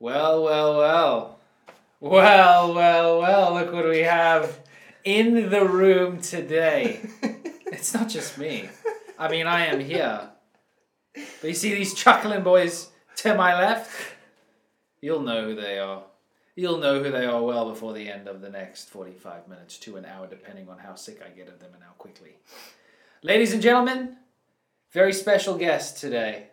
Well, look what we have in the room today. It's not just me. I mean, I am here. But you see these chuckling boys to my left? You'll know who they are. You'll know who they are well before the end of the next 45 minutes to an hour, depending on how sick I get of them and how quickly. Ladies and gentlemen, very special guest today.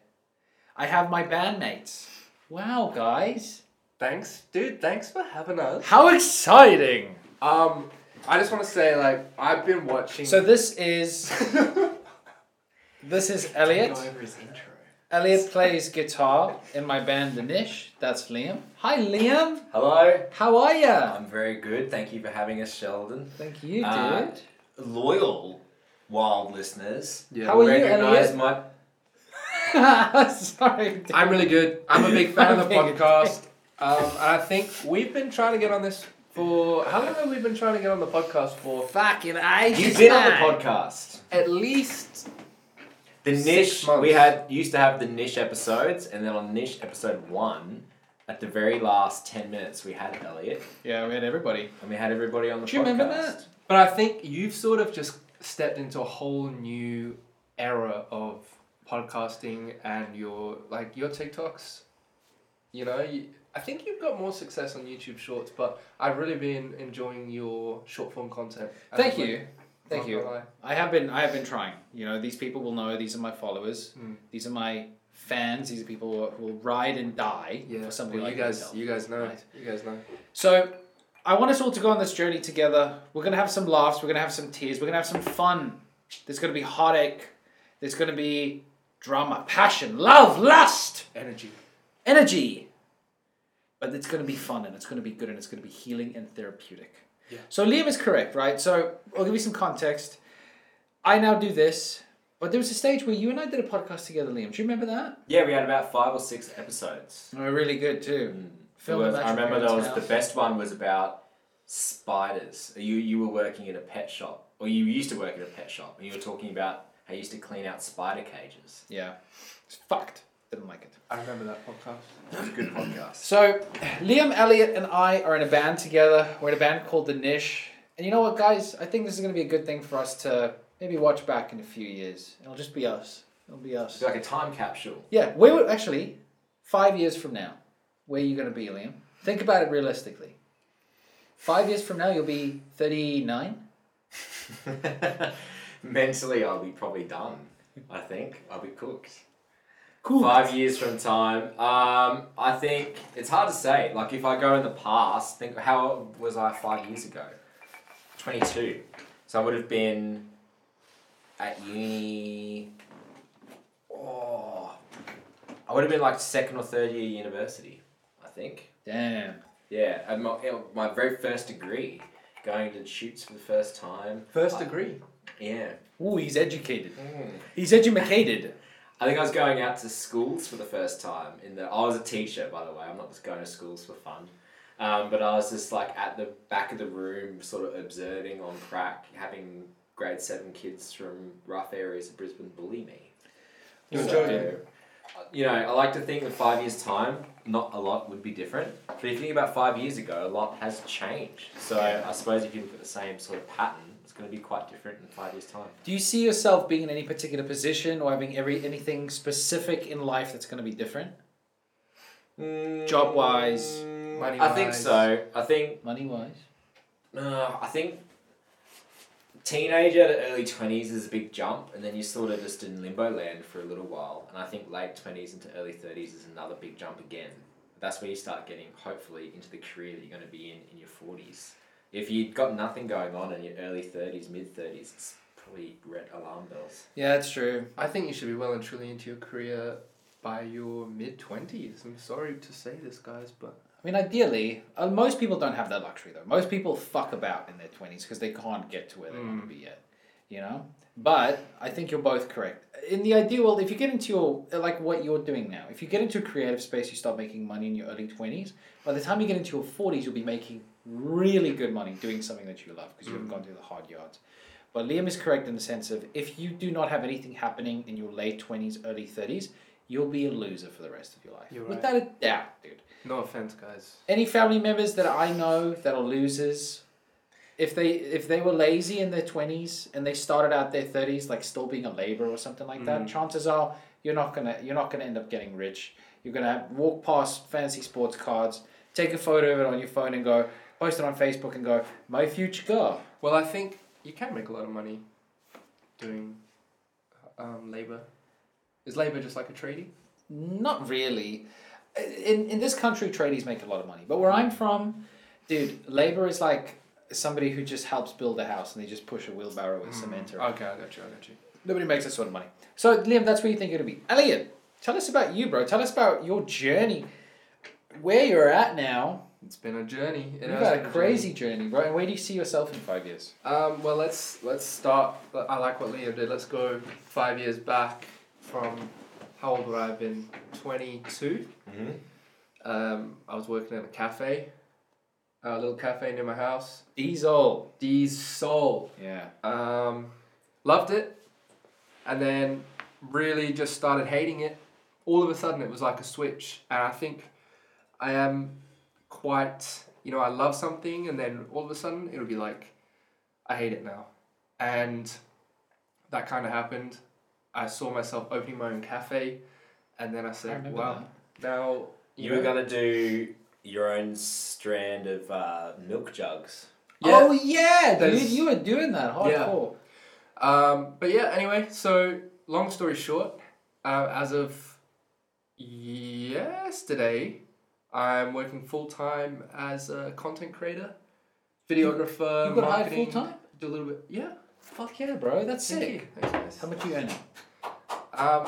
I have my bandmates. Wow, guys. Thanks, dude. Thanks for having us. How exciting! I just want to say, like, I've been watching. So this is Elliot. Elliot plays guitar in my band, The Nish. That's Liam. Hi, Liam. Hello. How are you? I'm very good. Thank you for having us, Sheldon. Thank you, dude. Loyal Wild listeners. Yeah. How are you, Elliot? Sorry, dude. I'm really good. I'm a big fan of the podcast. I think we've been trying to get on this for... How long have we been trying to get on the podcast for? Fucking ages. You've been on the podcast. At least The Nish, months. We used to have the Nish episodes, and then on Nish episode 1, at the very last 10 minutes, we had Elliot. Yeah, we had everybody. And we had everybody on the podcast. Do you remember that? But I think you've sort of just stepped into a whole new era of podcasting and your TikToks. You know... I think you've got more success on YouTube Shorts, but I've really been enjoying your short form content. Thank you. I have been trying. You know, these people will know these are my followers. Mm. These are my fans. These are people who will ride and die for something like myself. You guys know. So I want us all to go on this journey together. We're gonna have some laughs. We're gonna have some tears. We're gonna have some fun. There's gonna be heartache. There's gonna be drama, passion, love, lust, energy. But it's going to be fun, and it's going to be good, and it's going to be healing and therapeutic. Yeah. So Liam is correct, right? So I'll give you some context. I now do this, but there was a stage where you and I did a podcast together, Liam. Do you remember that? Yeah, we had about 5 or 6 episodes. They were really good too. Mm. I remember the best one was about spiders. You were working at a pet shop, or you used to work at a pet shop, and you were talking about how you used to clean out spider cages. Yeah. It's fucked. Didn't like it. I remember that podcast. It was a good podcast. So, Liam, Elliot, and I are in a band together. We're in a band called The Nish. And you know what, guys? I think this is going to be a good thing for us to maybe watch back in a few years. It'll just be us. It'll be like a time capsule. Yeah. Where would, actually, 5 years from now, where are you going to be, Liam? Think about it realistically. 5 years from now, you'll be 39? Mentally, I'll be probably done, I think. I'll be cooked. Cool. 5 years from time. I think it's hard to say. Like, if I go in the past, think how old was I 5 years ago? 22. So I would have been at uni. Oh, I would have been like second or third year university, I think. Damn. Yeah, and my very first degree, going to shoots for the first time. First degree. Yeah. Ooh, he's educated. Mm. He's edumacated. I think I was going out to schools for the first time. I was a teacher, by the way. I'm not just going to schools for fun. But I was just like at the back of the room, sort of observing on crack, having grade 7 kids from rough areas of Brisbane bully me. So, you know, I like to think in 5 years' time, not a lot would be different. But if you think about 5 years ago, a lot has changed. So I suppose if you look at the same sort of pattern, it's going to be quite different in 5 years' time. Do you see yourself being in any particular position or having anything specific in life that's going to be different? Job-wise? Money-wise? I think so. Money-wise? I think teenager to early 20s is a big jump, and then you're sort of just in limbo land for a little while. And I think late 20s into early 30s is another big jump again. That's where you start getting, hopefully, into the career that you're going to be in your 40s. If you've got nothing going on in your early 30s, mid-30s, it's probably red alarm bells. Yeah, that's true. I think you should be well and truly into your career by your mid-20s. I'm sorry to say this, guys, but... I mean, ideally, most people don't have that luxury, though. Most people fuck about in their 20s because they can't get to where they want to be yet. you know? But I think you're both correct. In the ideal world, if you get into your, like what you're doing now, if you get into a creative space, you start making money in your early 20s. By the time you get into your 40s, you'll be making really good money doing something that you love because you haven't gone through the hard yards. But Liam is correct in the sense of if you do not have anything happening in your late 20s, early 30s, you'll be a loser for the rest of your life. You're right. Without a doubt, dude. No offense, guys. Any family members that I know that are losers, if they were lazy in their 20s and they started out their 30s like still being a laborer or something like that, chances are you're not gonna end up getting rich. You're gonna walk past fancy sports cards, take a photo of it on your phone and go post it on Facebook and go, my future girl. Well, I think you can make a lot of money doing labor. Is labor just like a tradie? Not really. In this country, tradies make a lot of money. But where I'm from, dude, labor is like somebody who just helps build a house and they just push a wheelbarrow with cement around. Okay, I got you. Nobody makes that sort of money. So, Liam, that's where you think it'll be. Elliot, tell us about you, bro. Tell us about your journey, where you're at now. It's been a journey. You've got a crazy journey, bro. And where do you see yourself in 5 years? Well, let's start. I like what Liam did. Let's go 5 years back from... How old would I have been? 22. Mm-hmm. I was working at a cafe, a little cafe near my house. Diesel. Yeah. Loved it, and then really just started hating it. All of a sudden, it was like a switch, and I think I am quite. You know, I love something, and then all of a sudden, it'll be like, I hate it now, and that kind of happened. I saw myself opening my own cafe, and then I said, wow, now... You were going to do your own strand of milk jugs. Yeah. Oh, yeah, dude, you were doing that hardcore. Yeah. But yeah, anyway, so long story short, as of yesterday, I'm working full-time as a content creator, videographer, you got marketing. Hired full-time? Do a little bit, yeah. Fuck yeah, bro, that's sick. Thank you. Thanks, guys. How much are you earning?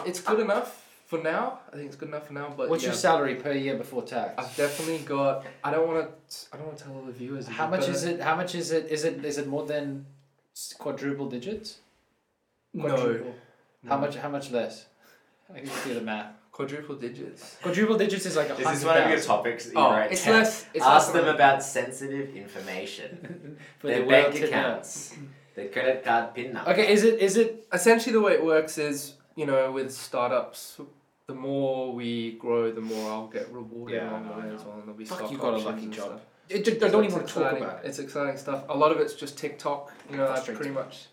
It's good enough for now. I think it's good enough for now. But what's your salary per year before tax? I've definitely got. I don't want to tell all the viewers. How much is it? Is it more than quadruple digits? Quadruple. No. How much less? I can do the math. Quadruple digits. Quadruple digits is like 100,000. This is one of your topics that you write. It's less. Ask them about sensitive information. For their bank accounts. The credit card PIN number. Okay, is it essentially the way it works is, you know, with startups, the more we grow, the more I'll get rewarded along the way as well, and there'll be stock options. Fuck, you got a lucky job. I don't even want to talk about it. It's exciting stuff. A lot of it's just TikTok. You know, that's pretty much.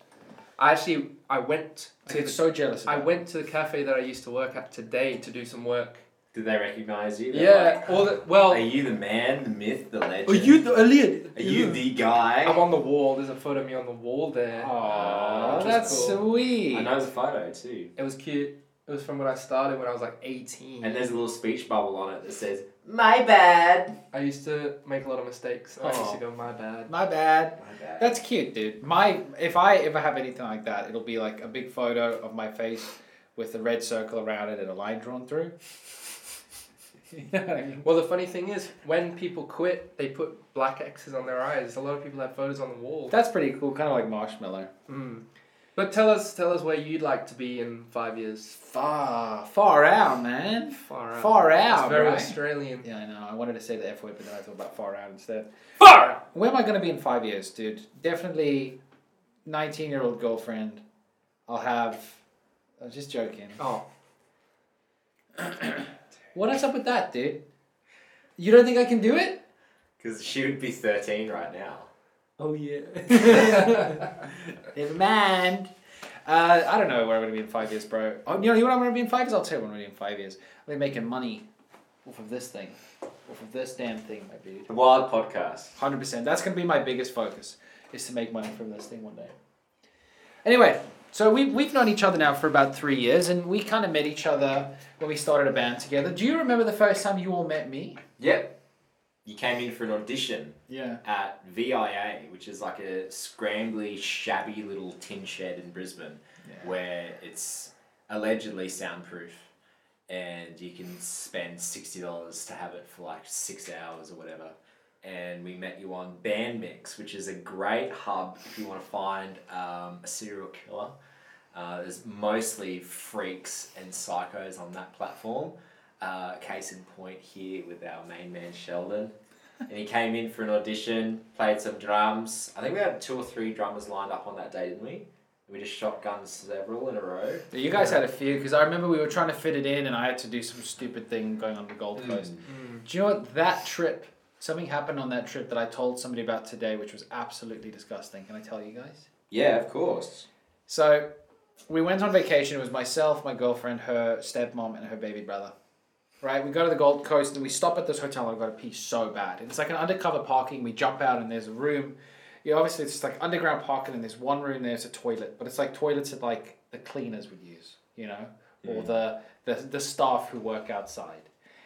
I went to the cafe that I used to work at today to do some work. Did they recognize you? Are you the man, the myth, the legend? Are you the Elliot? Are you the guy? I'm on the wall. There's a photo of me on the wall there. Oh, that's cool. Sweet. I know the photo too. It was cute. It was from when I started when I was like 18. And there's a little speech bubble on it that says, my bad. I used to make a lot of mistakes. I used to go, my bad. My bad. That's cute, dude. If I ever have anything like that, it'll be like a big photo of my face with a red circle around it and a line drawn through. You know what I mean? Well, the funny thing is, when people quit, they put black X's on their eyes. A lot of people have photos on the wall. That's pretty cool, kind of like Marshmallow. But tell us where you'd like to be in 5 years. Far out, man. Far out. It's very Australian. Yeah, I know. I wanted to say the F word, but then I thought about far out instead. Far out! Where am I going to be in 5 years, dude? Definitely 19-year-old girlfriend. I was just joking. Oh. What is up with that, dude? You don't think I can do it? Because she would be 13 right now. Oh, yeah. Never mind. I don't know where I'm going to be in 5 years, bro. Oh, you know what I'm going to be in 5 years? I'll tell you what I'm going to be in 5 years. I'll be making money off of this thing. Off of this damn thing, my dude. The Wild Podcast. 100%. That's going to be my biggest focus, is to make money from this thing one day. Anyway... So we've known each other now for about 3 years, and we kind of met each other when we started a band together. Do you remember the first time you all met me? Yep. You came in for an audition at VIA, which is like a scrambly, shabby little tin shed in Brisbane where it's allegedly soundproof and you can spend $60 to have it for like 6 hours or whatever. and we met you on BandMix, which is a great hub if you want to find a serial killer. There's mostly freaks and psychos on that platform. Case in point here with our main man Sheldon. And he came in for an audition, played some drums. I think we had 2 or 3 drummers lined up on that day, didn't we? We just shotgunned several in a row. You guys had a few, because I remember we were trying to fit it in and I had to do some stupid thing going on the Gold Coast. Do you know what? That trip, something happened on that trip that I told somebody about today, which was absolutely disgusting. Can I tell you guys? Yeah, of course. So we went on vacation. It was myself, my girlfriend, her stepmom, and her baby brother. Right, we go to the Gold Coast and we stop at this hotel and I got to pee so bad. It's like an undercover parking. We jump out and there's a room. You know, obviously, it's just like underground parking and there's one room, there's a toilet. But it's like toilets that like the cleaners would use, you know, or the staff who work outside.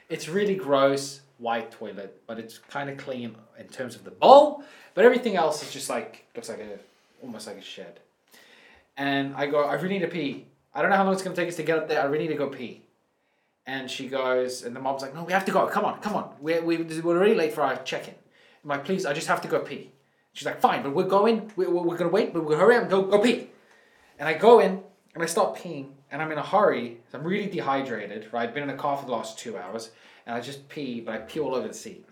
It's really gross, white toilet, but it's kind of clean in terms of the bowl. But everything else is just like, looks like almost like a shed. And I go, I really need to pee. I don't know how long it's going to take us to get up there. I really need to go pee. And she goes, and the mom's like, no, we have to go. Come on. We're already late for our check-in. I'm like, please, I just have to go pee. She's like, fine, but we're going. We're going to wait, but we're going to hurry up and go pee. And I go in, and I start peeing, and I'm in a hurry. I'm really dehydrated, right? I've been in a car for the last 2 hours, and I just pee, but I pee all over the seat,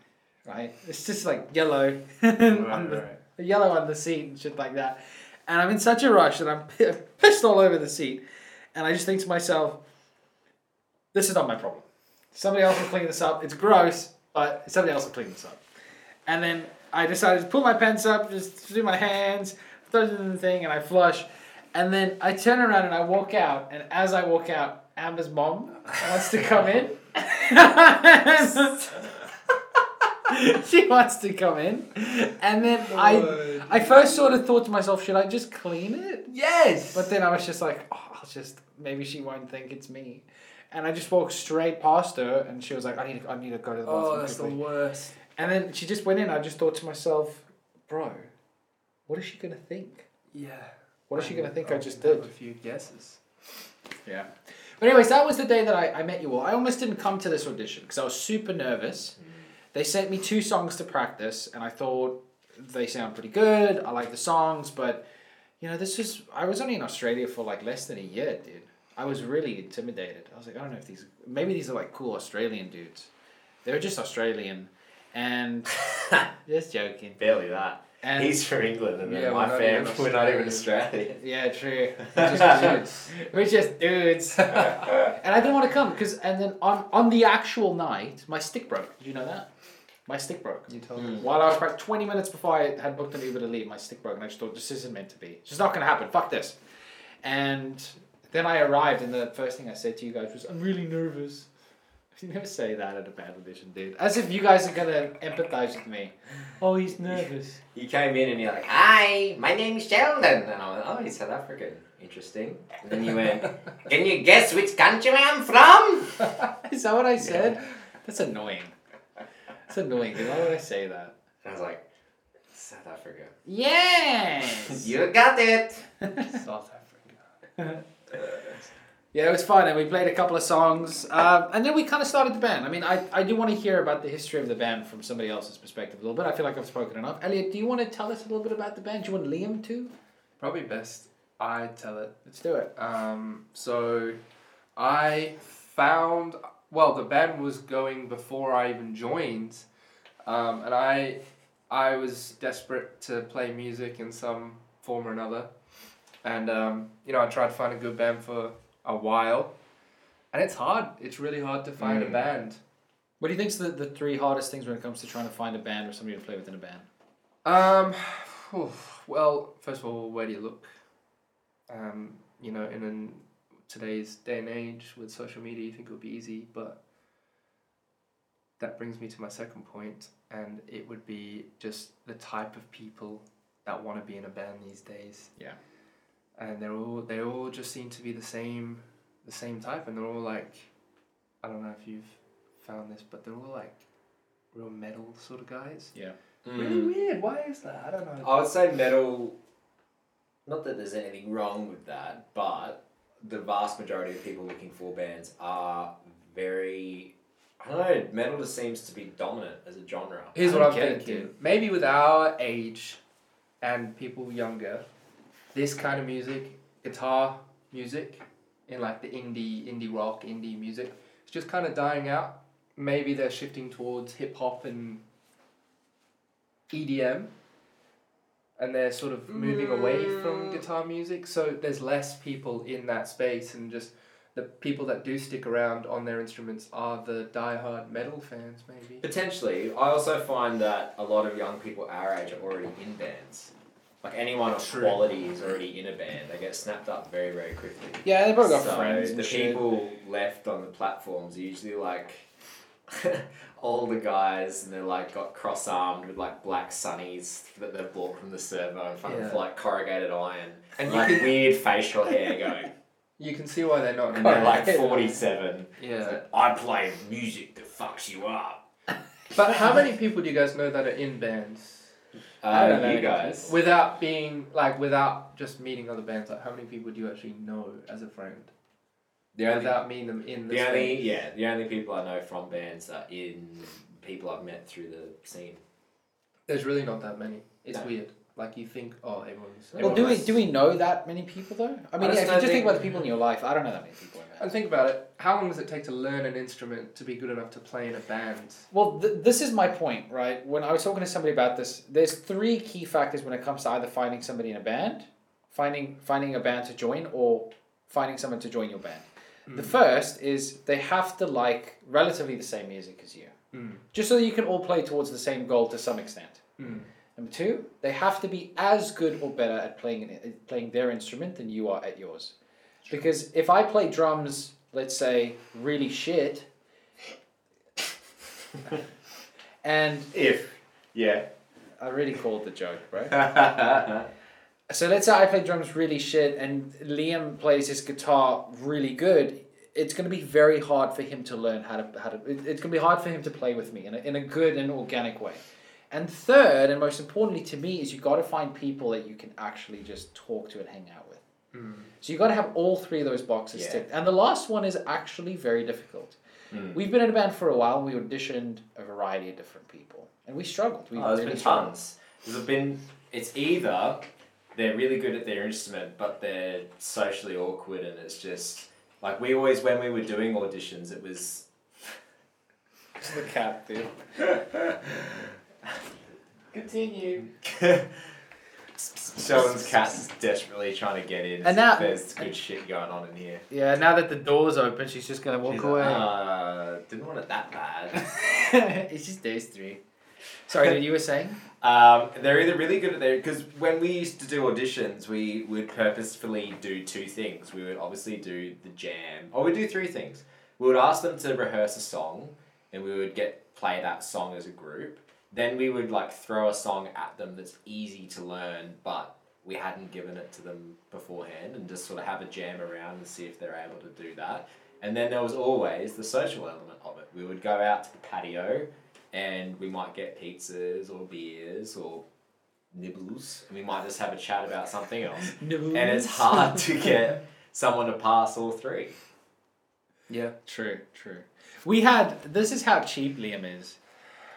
right? It's just like yellow, yellow on the seat and shit like that. And I'm in such a rush that I'm pissed all over the seat. And I just think to myself, this is not my problem. Somebody else will clean this up. It's gross, but somebody else will clean this up. And then I decided to pull my pants up, just do my hands, throw it in the thing, and I flush. And then I turn around and I walk out. And as I walk out, Amber's mom wants to come in. She wants to come in. And then I first sort of thought to myself, should I just clean it? Yes. But then I was just like, oh, I'll just, maybe she won't think it's me. And I just walked straight past her, and she was like, I need to go to the bathroom. Oh, that's quickly. The worst. And then she just went in. I just thought to myself, bro, what is she going to think? Yeah. What is she going to think I just did? A few guesses. Yeah. But anyways, that was the day that I met you all. I almost didn't come to this audition because I was super nervous. They sent me 2 songs to practice, and I thought they sound pretty good. I like the songs, but, you know, I was only in Australia for like less than a year, dude. I was really intimidated. I was like, I don't know if maybe these are like cool Australian dudes. They're just Australian. And just joking. Barely that. And he's from England and then my family, we're not even Australian. Yeah, true. We're just dudes. And I didn't want to come because then on the actual night, my stick broke. Did you know that? My stick broke. You told me. While I was about 20 minutes before I had booked an Uber to leave, my stick broke. And I just thought, this isn't meant to be. It's just not going to happen. Fuck this. And then I arrived, and the first thing I said to you guys was, I'm really nervous. You never say that at a bad audition, dude. As if you guys are going to empathize with me. Oh, he's nervous. You came in, and you're like, hi, my name's Sheldon. And I went, oh, he's South African. Interesting. And then you went, can you guess which country I'm from? Is that what I said? Yeah. That's annoying. It's annoying, dude. Why would I say that? And I was like, South Africa. Yes! You got it. South Africa. Yeah, it was fun, and we played a couple of songs, and then we kind of started the band. I mean, I do want to hear about the history of the band from somebody else's perspective a little bit. I feel like I've spoken enough. Elliot, do you want to tell us a little bit about the band? Do you want Liam to? Probably best I tell it. Let's do it. So I found, well, the band was going before I even joined, and I was desperate to play music in some form or another. And, you know, I tried to find a good band for a while. And it's hard. It's really hard to find a band. What do you think's the 3 hardest things when it comes to trying to find a band or somebody to play with in a band? Well, first of all, where do you look? You know, in today's day and age with social media, you think it would be easy. But that brings me to my second point. And it would be just the type of people that want to be in a band these days. Yeah. And they all just seem to be the same type, and they're all like, I don't know if you've found this, but they're all like real metal sort of guys. Yeah. Really weird. Why is that? I don't know. I would say metal, not that there's anything wrong with that, but the vast majority of people looking for bands are very I don't know, metal just seems to be dominant as a genre. Here's what I'm thinking. Maybe with our age and people younger, this kind of music, guitar music, in like the indie rock, indie music, it's just kind of dying out. Maybe they're shifting towards hip-hop and EDM, and they're sort of moving away from guitar music, so there's less people in that space, and just the people that do stick around on their instruments are the diehard metal fans, maybe. Potentially. I also find that a lot of young people our age are already in bands. Like, anyone of quality is already in a band. They get snapped up very, very quickly. Yeah, they've probably got friends and shit. So the people left on the platforms are usually, like, older guys, and they're like got cross-armed with like black sunnies that they've bought from the servo and fucking for like corrugated iron and like weird facial hair going. You can see why they're not. And they're like 47. Yeah, so I play music that fucks you up. But how many people do you guys know that are in bands? I don't know, you guys. Without being like, without just meeting other bands, like how many people do you actually know as a friend? Without meeting them in the scene. Yeah, the only people I know from bands are in people I've met through the scene. There's really not that many. It's weird. Like, you think, oh, everyone's... Well, do we know that many people, though? I mean, if you just think about the people in your life, I don't know that many people. And think about it. How long does it take to learn an instrument to be good enough to play in a band? Well, this is my point, right? When I was talking to somebody about this, there's three key factors when it comes to either finding somebody in a band, finding a band to join, or finding someone to join your band. The first is they have to like relatively the same music as you. Just so that you can all play towards the same goal to some extent. Number two, they have to be as good or better at playing their instrument than you are at yours. Because if I play drums, let's say, really shit, and... I really called the joke, right? So let's say I play drums really shit and Liam plays his guitar really good. It's going to be very hard for him to learn how to. It's going to be hard for him to play with me in a good and organic way. And third, and most importantly to me, is you got to find people that you can actually just talk to and hang out with. So you got to have all three of those boxes ticked. And the last one is actually very difficult. We've been in a band for a while. We auditioned a variety of different people, and we struggled. There's been tons. It's either they're really good at their instrument, but they're socially awkward, and it's just like when we were doing auditions, it was just the cat, dude. Continue. Someone's cat's desperately trying to get in. And now there's good shit going on in here. Yeah, now that the door's open, she's just gonna walk away. Didn't want it that bad. It's just those three. Sorry, you were saying? They're either really good at their... Because when we used to do auditions, we would purposefully do two things. We would obviously do the jam. Or we'd do three things. We would ask them to rehearse a song, and we would play that song as a group. Then we would throw a song at them that's easy to learn, but we hadn't given it to them beforehand, and just sort of have a jam around and see if they're able to do that. And then there was always the social element of it. We would go out to the patio, and we might get pizzas or beers or nibbles, and we might just have a chat about something else. Nibbles. And it's hard to get someone to pass all three. Yeah, true. This is how cheap Liam is.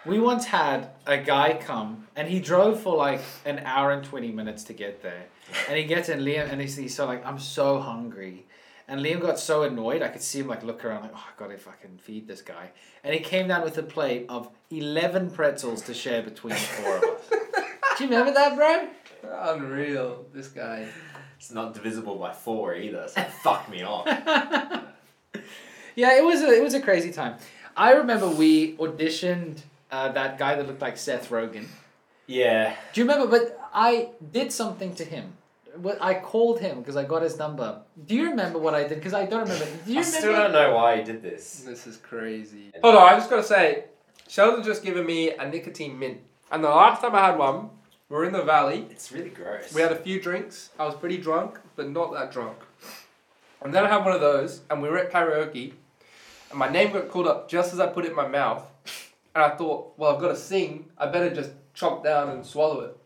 We once had a guy come, and he drove for an hour and 20 minutes to get there. And he gets in, Liam, and he's so I'm so hungry. And Liam got so annoyed, I could see him look around oh, I've got to fucking feed this guy. And he came down with a plate of 11 pretzels to share between the four of us. Do you remember that, bro? Unreal, this guy. It's not divisible by four either, so fuck me off. Yeah, it was a crazy time. I remember we auditioned that guy that looked like Seth Rogen. Yeah. Do you remember? But I did something to him. I called him because I got his number. Do you remember what I did? Because I don't remember. Still don't know why he did this. This is crazy. Hold on, I just got to say, Sheldon's just given me a nicotine mint. And the last time I had one, we were in the valley. It's really gross. We had a few drinks. I was pretty drunk, but not that drunk. And then I had one of those, and we were at karaoke. And my name got called up just as I put it in my mouth. And I thought, well, I've got to sing. I better just chomp down and swallow it.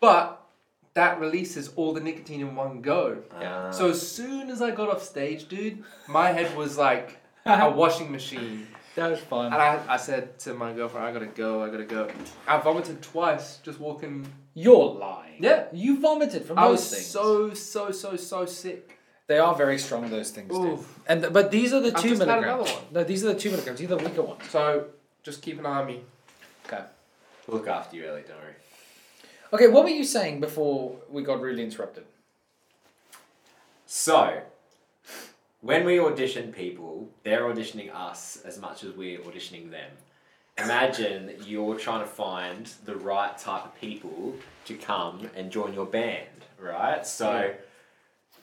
But... that releases all the nicotine in one go. Yeah. So as soon as I got off stage, dude, my head was a washing machine. That was fun. And I said to my girlfriend, I gotta go. I vomited twice just walking. You're lying. Yeah. You vomited from those things. I was so sick. They are very strong, those things, dude. But these are the 2 milligrams. Another one. No, these are the 2 milligrams. These are the weaker ones. So just keep an eye on me. Okay. We'll look after you, Ellie. Don't worry. Okay, what were you saying before we got really interrupted? So, when we audition people, they're auditioning us as much as we're auditioning them. Imagine you're trying to find the right type of people to come and join your band, right? So,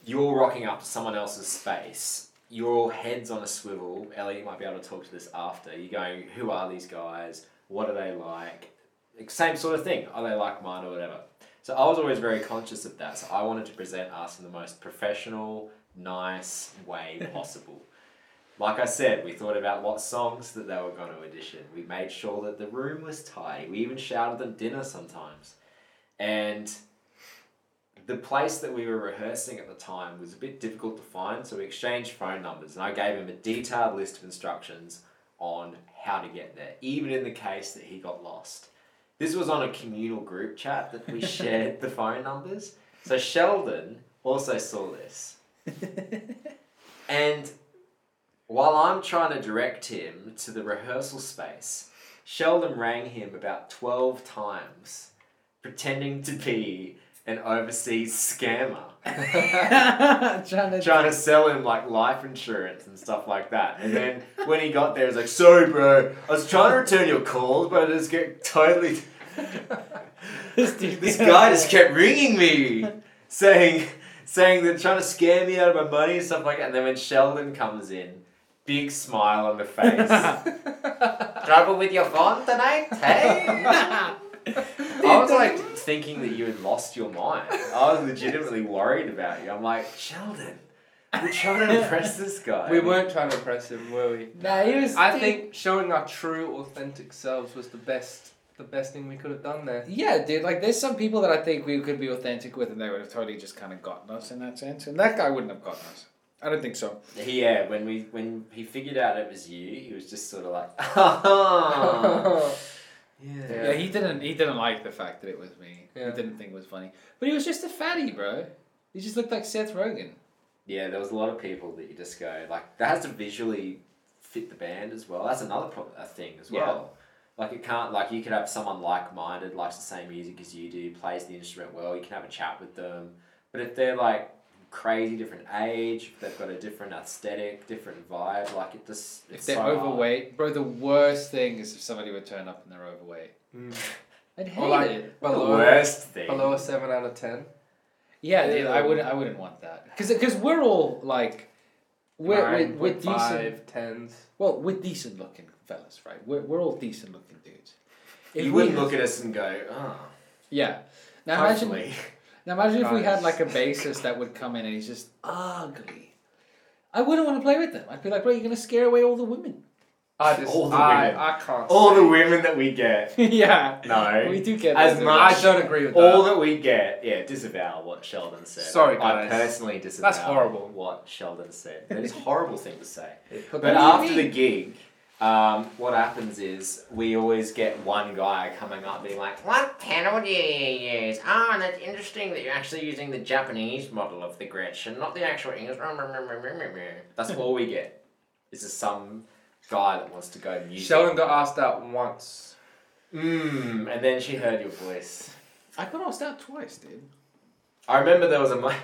you're rocking up to someone else's space. You're all heads on a swivel. Ellie, you might be able to talk to this after. You're going, who are these guys? What are they like? Same sort of thing. Are they like mine or whatever? So I was always very conscious of that. So I wanted to present us in the most professional, nice way possible. Like I said, we thought about what songs that they were going to audition. We made sure that the room was tidy. We even shouted them dinner sometimes. And the place that we were rehearsing at the time was a bit difficult to find. So we exchanged phone numbers and I gave him a detailed list of instructions on how to get there, even in the case that he got lost. This was on a communal group chat that we shared the phone numbers. So Sheldon also saw this. And while I'm trying to direct him to the rehearsal space, Sheldon rang him about 12 times, pretending to be an overseas scammer. trying to sell him like life insurance and stuff like that. And then when he got there, he was like, sorry bro, I was trying to return your calls, but I just get totally... this guy just kept ringing me, saying they're trying to scare me out of my money and stuff like that. And then when Sheldon comes in, big smile on the face. Trouble with your phone tonight, hey? I was like thinking that you had lost your mind. I was legitimately worried about you. I'm like, Sheldon, we're trying to impress this guy. We weren't trying to impress him, were we? No, he was. I think showing our true, authentic selves was the best thing we could have done there. Yeah, dude. Like, there's some people that I think we could be authentic with, and they would have totally just kind of gotten us in that sense. And that guy wouldn't have gotten us. I don't think so. Yeah, when he figured out it was you, he was just sort of like, oh. Yeah, he didn't like the fact that it was me. Yeah. He didn't think it was funny. But he was just a fatty, bro. He just looked like Seth Rogen. Yeah, there was a lot of people that you just go, like, that has to visually fit the band as well. That's another thing as well. Yeah. Like, it can't, like, you could have someone like-minded, likes the same music as you do, plays the instrument well, you can have a chat with them. But if they're, like, crazy different age, if they've got a different aesthetic, different vibe, like it just... If they're overweight, bro, the worst thing is if somebody would turn up and they're overweight. Mm. I'd hate it. The worst thing. Below a 7 out of 10. Yeah, dude, I wouldn't want that. Because we're all like... We're decent... 5, 10s. Well, we're decent looking fellas, right? We're all decent looking dudes. If you wouldn't look at us and go, oh. Yeah. Now hopefully. Imagine if we had like a bassist that would come in and he's just ugly. I wouldn't want to play with them. I'd be like, bro, you're going to scare away all the women. All the women. I can't. All the women that we get. Yeah. No. We do get as much. I don't agree with that. All that we get. Yeah, disavow what Sheldon said. Sorry, guys. I personally disavow. That's horrible. What Sheldon said. That is a horrible thing to say. But after the gig... what happens is we always get one guy coming up being like, what panel do you use? Oh, and that's interesting that you're actually using the Japanese model of the Gretchen, not the actual English. That's all we get. This is some guy that wants to go music. Sheldon got asked out once. And then she heard your voice. I got asked out twice, dude. I remember there was a...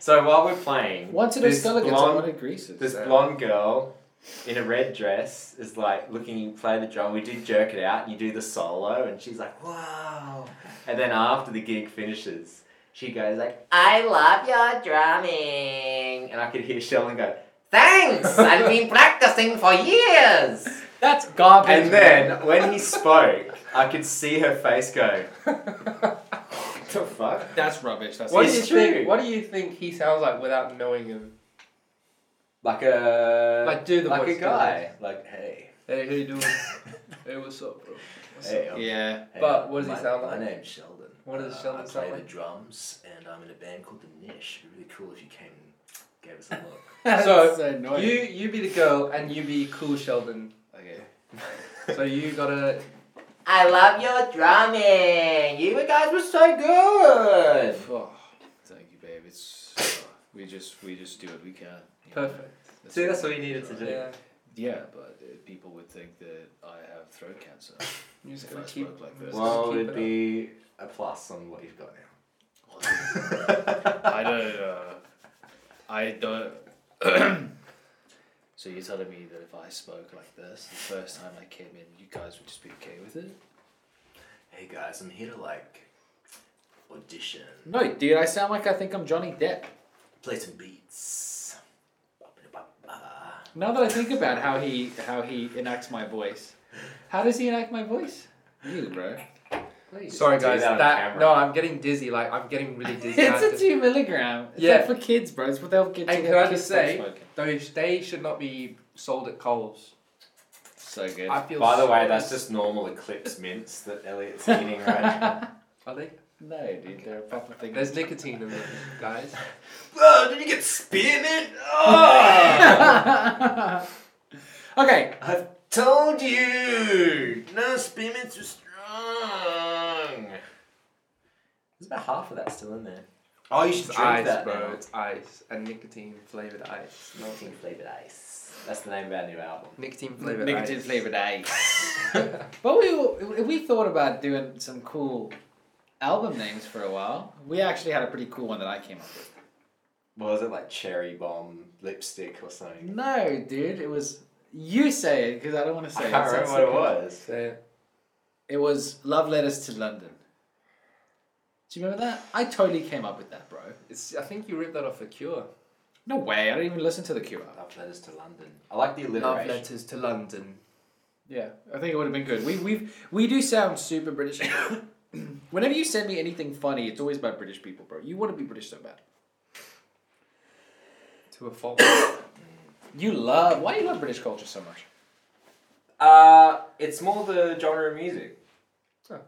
So while we're playing... Once at O'Scullligan's, I wanted Greasers. This blonde girl... in a red dress is like looking, you play the drum, we do Jerk It Out, and you do the solo, and she's like, wow. And then after the gig finishes, she goes like, I love your drumming. And I could hear Sheldon go, thanks, I've been practicing for years. That's garbage. And then when he spoke, I could see her face go, what the fuck? That's rubbish. What do you think he sounds like without knowing him? Like a guy. Like, hey. Hey, how you doing? Hey, what's up, bro? Hey, but what does he sound like? My name's Sheldon. What does Sheldon sound like? I play the drums, and I'm in a band called The Nish. It'd be really cool if you came and gave us a look. So you be the girl and you be cool Sheldon. Okay. So you gotta... I love your drumming. You guys were so good. Oh, thank you, babe. It's we just do what we can. Perfect. Know, that's what you needed to do. Yeah, but people would think that I have throat cancer. You're just gonna keep like this. Well, it'd be a plus on what you've got now. I don't. So you're telling me that if I spoke like this the first time I came in, you guys would just be okay with it? Hey guys, I'm here to like audition. No, dude, I sound like I think I'm Johnny Depp. Play some beats. Now that I think about how he enacts my voice, how does he enact my voice? You, bro. Please. Sorry guys, I'm getting dizzy. Like I'm getting really dizzy. It's a 2 milligram. It's like for kids, bro. It's what they'll get. And can I just say, those they should not be sold at Coles. So good. I feel. By the way, that's just normal Eclipse mints that Elliot's eating right now. Are they? No, dude. They're a proper thing. There's nicotine in them, guys. Whoa! Did you get spearmint? Oh. Okay. I've told you. No spearmints. Just. There's about half of that still in there. Oh, you should drink that, bro. It's ice and nicotine flavored ice. Nicotine flavored ice. That's the name of our new album. Nicotine flavored ice. Nicotine flavored ice. But we thought about doing some cool album names for a while. We actually had a pretty cool one that I came up with. What was it, like Cherry Bomb Lipstick or something? No, dude. It was you say it because I don't want to say it. I can't remember what it was. So, it was Love Letters to London. Do you remember that? I totally came up with that, bro. I think you ripped that off The Cure. No way. I don't even listen to The Cure. Love Letters to London. I like the alliteration. Love Letters to London. Yeah, I think it would have been good. We do sound super British. Whenever you send me anything funny, it's always about British people, bro. You want to be British so bad. To a fault. Why do you love British culture so much? It's more the genre of music. Huh.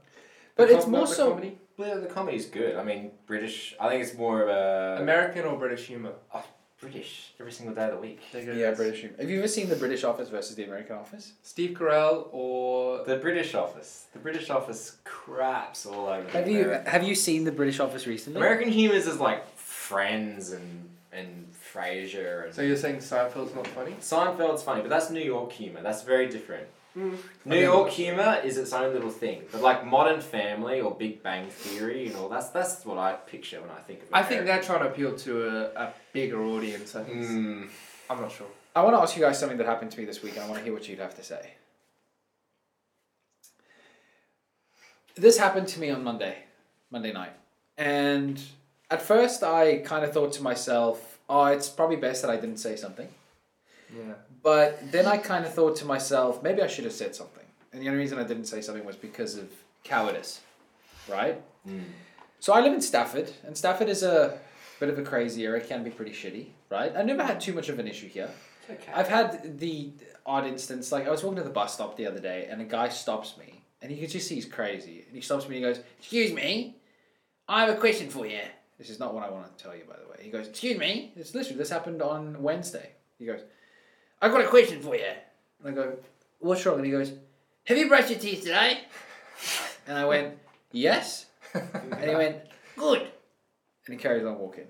But it's more so... Comedy? The comedy's good. I mean, British... I think it's more of a... American or British humour? Oh, British. Every single day of the week. Yeah, British humour. Have you ever seen The British Office versus The American Office? Steve Carell or... The British Office. The British Office craps all over the world. Have you seen The British Office recently? American humours is like Friends and Frasier. And... So you're saying Seinfeld's not funny? Seinfeld's funny, but that's New York humour. That's very different. New York humour is its own little thing, but like Modern Family or Big Bang Theory and all that's what I picture when I think of it. I think they're trying to appeal to a bigger audience. I think I'm not sure. I want to ask you guys something that happened to me this week, and I want to hear what you'd have to say. This happened to me on Monday night, and at first I kind of thought to myself, "Oh, it's probably best that I didn't say something." Yeah. But then I kind of thought to myself, maybe I should have said something. And the only reason I didn't say something was because of cowardice, right? Mm. So I live in Stafford, and Stafford is a bit of a crazy area. It can be pretty shitty, right? I've never had too much of an issue here. Okay. I've had the odd instance, like I was walking to the bus stop the other day, and a guy stops me, and you can just see he's crazy. And he stops me and he goes, "Excuse me, I have a question for you." This is not what I want to tell you, by the way. He goes, "Excuse me." It's literally, this happened on Wednesday. He goes, "I've got a question for you." And I go, "What's wrong?" And he goes, "Have you brushed your teeth today?" And I went, "Yes." And he went, "Good." And he carries on walking.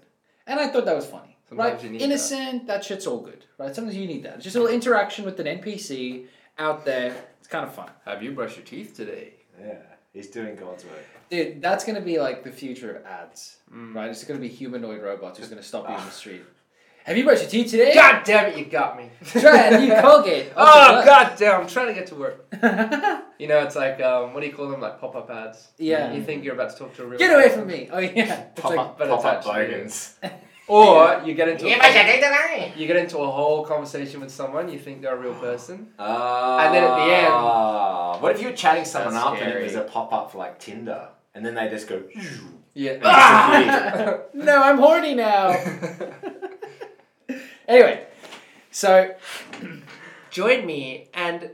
And I thought that was funny. Sometimes right? Innocent, that shit's all good. Right? Sometimes you need that. It's just a little interaction with an NPC out there. It's kind of fun. Have you brushed your teeth today? Yeah. He's doing God's work. Dude, that's going to be like the future of ads. Mm. Right? It's going to be humanoid robots who's going to stop you in the street. "Have you brushed your teeth today?" God damn it, you got me. Try a new Colgate. Oh, god damn, I'm trying to get to work. You know, it's like, what do you call them? Like pop-up ads. Yeah. You think you're about to talk to a real... Get away from me. Oh, yeah. Pop-up slogans. Or you get into a whole conversation with someone, you think they're a real person. And then at the end... What if you were chatting someone up and there's a pop-up for like Tinder? And then they just go... Yeah. No, I'm horny now. Anyway, so join me and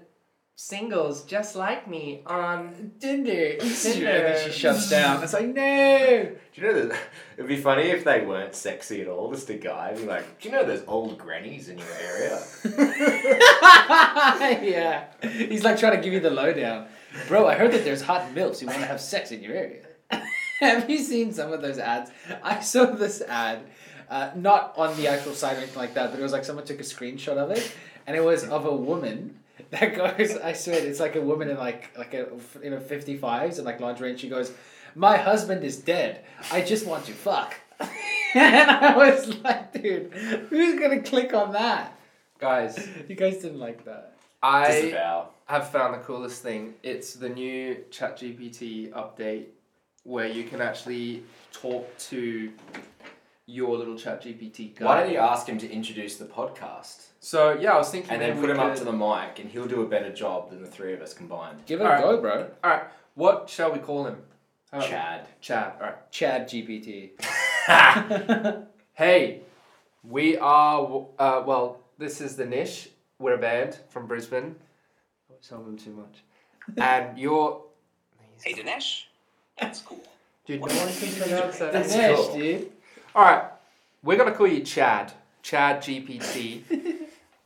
singles just like me on Tinder. And then she shuts down. It's like, no. Do you know that it'd be funny if they weren't sexy at all? Just a guy be like, do you know there's old grannies in your area? Yeah. He's like trying to give you the lowdown. Bro, I heard that there's hot milfs who want to have sex in your area. Have you seen some of those ads? I saw this ad, not on the actual site or anything like that, but it was like someone took a screenshot of it, and it was of a woman. That goes, I swear, it's like a woman in like a 55s and like lingerie, and she goes, my husband is dead. I just want to fuck. And I was like, dude, who's going to click on that? Guys. You guys didn't like that. I have found the coolest thing. It's the new ChatGPT update where you can actually talk to your little ChatGPT guy. Why don't you ask him to introduce the podcast? So, yeah, I was thinking... And then put him up to the mic, and he'll do a better job than the three of us combined. Give it a go, bro. All right, what shall we call him? Chad. All right. ChadGPT. Hey, we are... this is The Nish. We're a band from Brisbane. I won't tell them too much. And you're... Hey, The Nish. That's cool. Dude, no one can pronounce that. That's Nish, cool. Dude. All right, we're going to call you ChadGPT,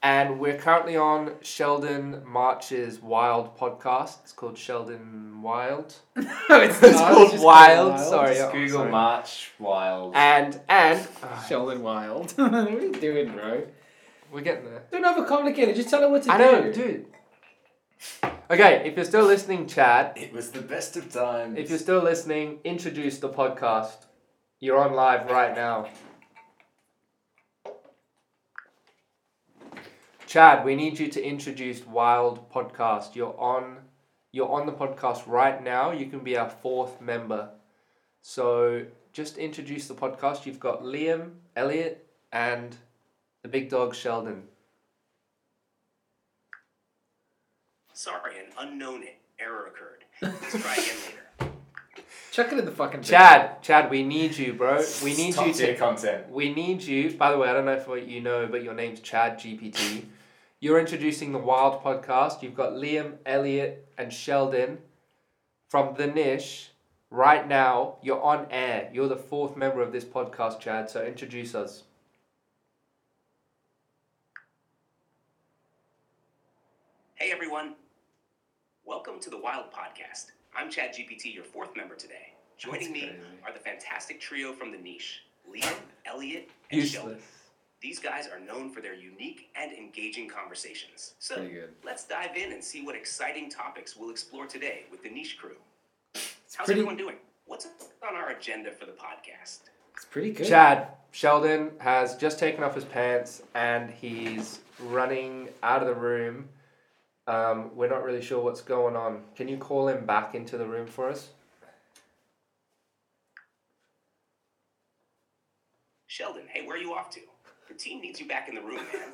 and we're currently on Sheldon March's Wild podcast. It's called Sheldon Wild. It's called Wild. Sorry. Just Google sorry. March Wild. And Sheldon Wild. What are you doing, bro? We're getting there. Don't overcomplicate it. Just tell her what to do. I know, dude. Okay, if you're still listening, Chad. It was the best of times. If you're still listening, introduce the podcast. You're on live right now. Chad, we need you to introduce Wild Podcast. You're on the podcast right now. You can be our fourth member. So just introduce the podcast. You've got Liam, Elliot, and the big dog Sheldon. Sorry, an unknown error occurred. Let's try again later. Check it in the fucking video. Chad, we need you, bro. We need you to content. We need you. By the way, I don't know if you know, but your name's ChadGPT. You're introducing the Wild Podcast. You've got Liam, Elliot, and Sheldon from The Nish. Right now, you're on air. You're the fourth member of this podcast, Chad. So introduce us. Hey, everyone. Welcome to the Wild Podcast. I'm ChadGPT, your fourth member today. Joining me are the fantastic trio from The Nish, Liam, Elliot, and Sheldon. These guys are known for their unique and engaging conversations. So let's dive in and see what exciting topics we'll explore today with The Nish crew. How's everyone doing? What's on our agenda for the podcast? It's pretty good. Chad, Sheldon has just taken off his pants and he's running out of the room. We're not really sure what's going on. Can you call him back into the room for us? Sheldon, hey, where are you off to? The team needs you back in the room, man.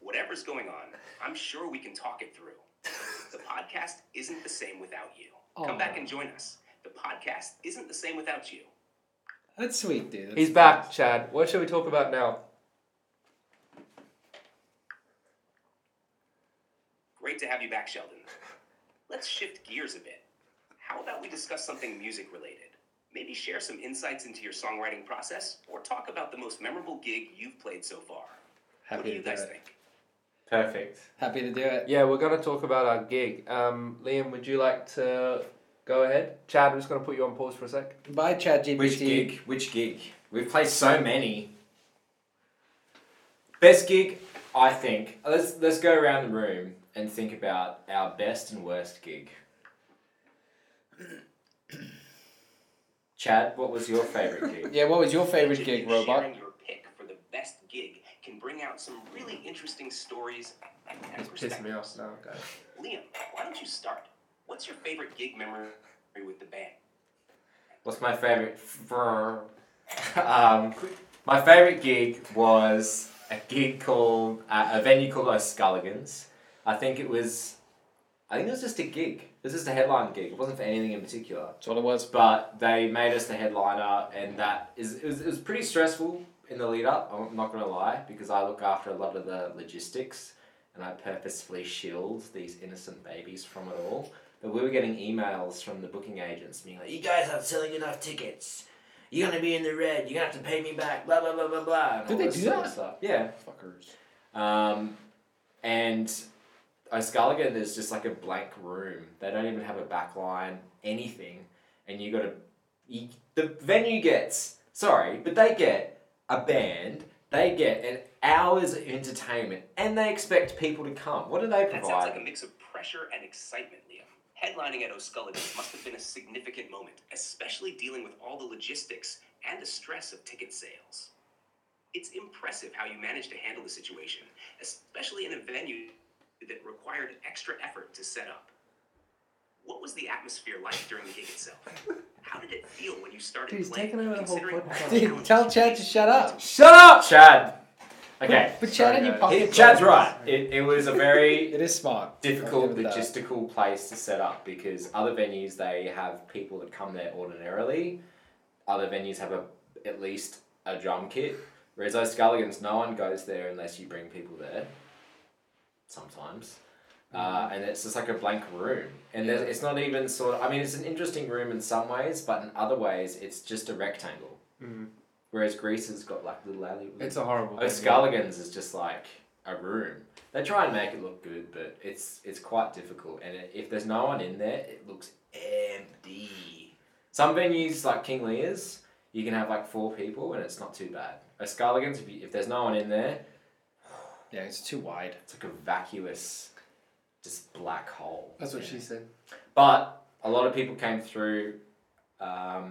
Whatever's going on, I'm sure we can talk it through. The podcast isn't the same without you. Come back and join us. The podcast isn't the same without you. That's sweet, dude. He's back, Chad. What shall we talk about now? Great to have you back, Sheldon. Let's shift gears a bit. How about we discuss something music-related? Maybe share some insights into your songwriting process, or talk about the most memorable gig you've played so far. Happy what do you guys think? Perfect. Happy to do it. Yeah, we're going to talk about our gig. Liam, would you like to go ahead? Chad, I'm just going to put you on pause for a sec. Bye, ChadGPT. Which gig? We've played so many. Best gig, I think. Let's go around the room and think about our best and worst gig. Chad, what was your favourite gig? Yeah, what was your favourite gig, Robot? Sharing your pick for the best gig can bring out some really interesting stories and perspectives. Piss me off now, guys. Liam, why don't you start? What's your favourite gig memory with the band? What's my favourite? My favourite gig was a venue called O'Scullligan's. I think it was just a gig. It was just a headline gig. It wasn't for anything in particular. That's what it was. But they made us the headliner, and it was pretty stressful in the lead up, I'm not going to lie, because I look after a lot of the logistics, and I purposefully shield these innocent babies from it all. But we were getting emails from the booking agents being like, you guys aren't selling enough tickets. You're going to be in the red. You're going to have to pay me back. Blah, blah, blah, blah, blah. Did they do that? Stuff. Yeah. Fuckers. And O'Scullligan is just like a blank room. They don't even have a back line, anything. And you got to... the venue gets... Sorry, but they get a band. They get an hour's entertainment. And they expect people to come. What do they provide? That sounds like a mix of pressure and excitement, Liam. Headlining at O'Scullligan's must have been a significant moment, especially dealing with all the logistics and the stress of ticket sales. It's impressive how you managed to handle the situation, especially in a venue that required extra effort to set up. What was the atmosphere like during the gig itself? How did it feel when you started playing? Taking over the whole podcast. Dude, tell Chad to shut up. Shut up, Chad! Okay. Put Chad in your pocket. Chad's right. It was a very... it is smart. ...difficult logistical place to set up because other venues, they have people that come there ordinarily. Other venues have at least a drum kit. Whereas O'Scullligan's, no one goes there unless you bring people there. Sometimes. And it's just like a blank room. And it's not even sort of... I mean, it's an interesting room in some ways, but in other ways, it's just a rectangle. Mm-hmm. Whereas Greaser's got like little alley. It's a horrible. O'Scullligan's is just like a room. They try and make it look good, but it's quite difficult. And if there's no one in there, it looks empty. Some venues like King Lear's, you can have like 4 people and it's not too bad. O'Scullligan's, if there's no one in there, yeah, it's too wide. It's like a vacuous, just black hole. That's what she said. But a lot of people came through. I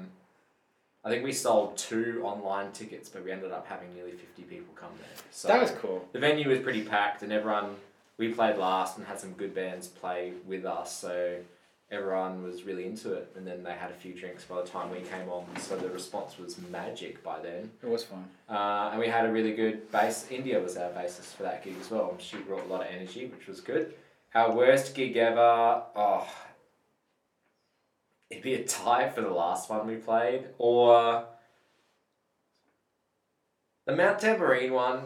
think we sold 2 online tickets, but we ended up having nearly 50 people come there. So that was cool. The venue was pretty packed, and everyone... We played last and had some good bands play with us, so everyone was really into it. And then they had a few drinks by the time we came on, so the response was magic by then. It was fun. And we had a really good bass. India was our bassist for that gig as well. She brought a lot of energy, which was good. Our worst gig ever... Oh... It'd be a tie for the last one we played, or the Mount Tamborine one.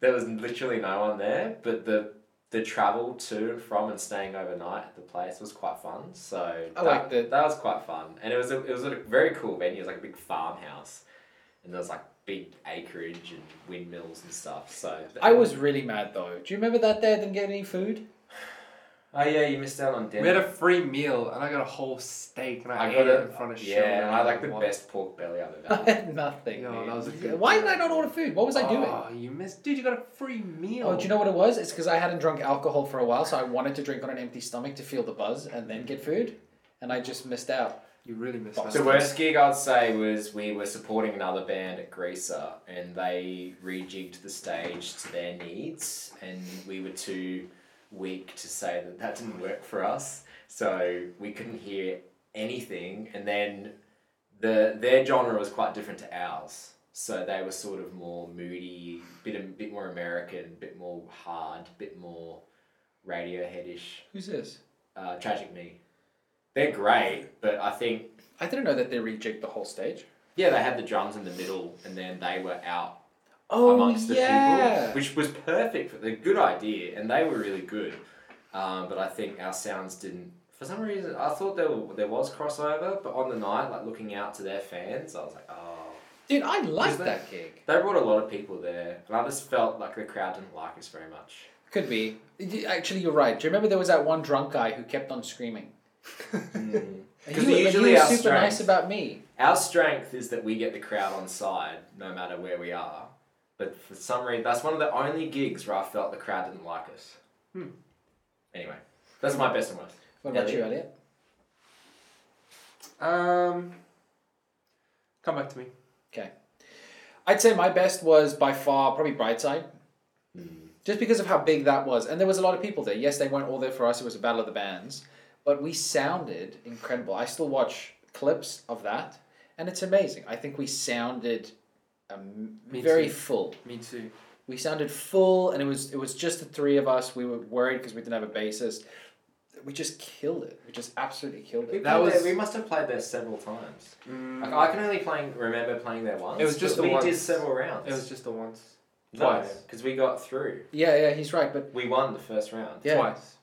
There was literally no one there, but the travel to and from and staying overnight at the place was quite fun. So that was quite fun, and it was a very cool venue. It was like a big farmhouse, and there was like big acreage and windmills and stuff. So I was really mad though. Do you remember that day I didn't get any food? Oh yeah, you missed out on dinner. We had a free meal, and I got a whole steak, and I ate it in front of Sean. Yeah, and I had like the best pork belly I've ever had. I had nothing. No, that was a good. Why did I not order food? What was I doing? Oh, you missed, dude! You got a free meal. Oh, do you know what it was? It's because I hadn't drunk alcohol for a while, so I wanted to drink on an empty stomach to feel the buzz and then get food, and I just missed out. You really missed out. The worst gig I'd say was we were supporting another band at Greaser, and they rejigged the stage to their needs, and we were too weak to say that didn't work for us, so we couldn't hear anything. And then their genre was quite different to ours, so they were sort of more moody, bit more American, bit more hard, bit more Radiohead-ish. Who's this? Tragic Me. They're great, but I didn't know that they rejigged the whole stage. Yeah, they had the drums in the middle, and then they were out amongst the people, which was perfect. A good idea, and they were really good. But I think our sounds didn't. For some reason, I thought there was crossover, but on the night, like looking out to their fans, I was like, oh, dude, I liked that gig. They brought a lot of people there, and I just felt like the crowd didn't like us very much. Could be. Actually, you're right. Do you remember there was that one drunk guy who kept on screaming? Because usually our super strength, nice about me. Our strength is that we get the crowd on side, no matter where we are. But for some reason, that's one of the only gigs where I felt the crowd didn't like us. Anyway, that's my best and worst. What about you, Elliot? Come back to me. Okay. I'd say my best was by far probably Brightside. Just because of how big that was. And there was a lot of people there. Yes, they weren't all there for us. It was a battle of the bands. But we sounded incredible. I still watch clips of that. And it's amazing. I think we sounded... Full. Me too. We sounded full, and it was just the 3 of us. We were worried because we didn't have a bassist. We just killed it. We just absolutely killed it. We must have played there several times. I can only remember playing there once. It was just the once. We did several rounds. It was just the once. Twice. Because we got through. Yeah, he's right, but... We won the first round. Yeah. Twice.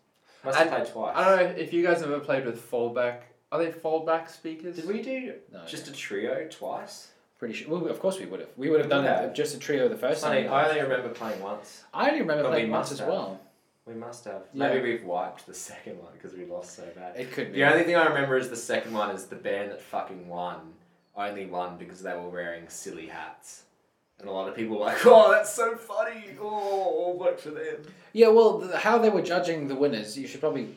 Must have played twice. I don't know if you guys ever played with foldback... Are they foldback speakers? Did we do just a trio twice? Pretty sure. Well, of course we would have. We would have done just a trio the first time. I only remember playing once. I only remember playing once as well. We must have. Yeah. Maybe we've wiped the second one because we lost so bad. It could be. The only thing I remember is the second one is the band that fucking won. Only won because they were wearing silly hats. And a lot of people were like, oh, that's so funny. Oh, I'll vote for them. Yeah, well, how they were judging the winners, you should probably...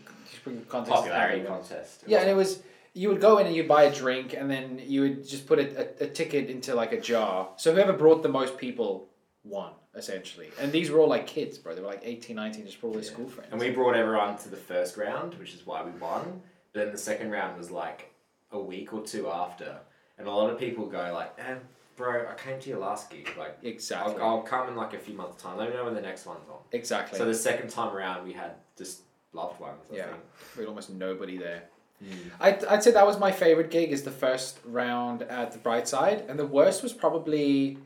Popularity contest. Yeah, and it was... You would go in and you'd buy a drink and then you would just put a ticket into like a jar. So whoever brought the most people won, essentially. And these were all like kids, bro. They were like 18, 19, just probably school friends. And we brought everyone to the first round, which is why we won. But then the second round was like a week or two after. And a lot of people go like, bro, I came to your last gig. Like, exactly. I'll come in like a few months' time. Let me know when the next one's on. Exactly. So the second time around, we had just loved ones, I think. We had almost nobody there. Mm. I'd say that was my favourite gig, is the first round at the Brightside, and the worst was probably...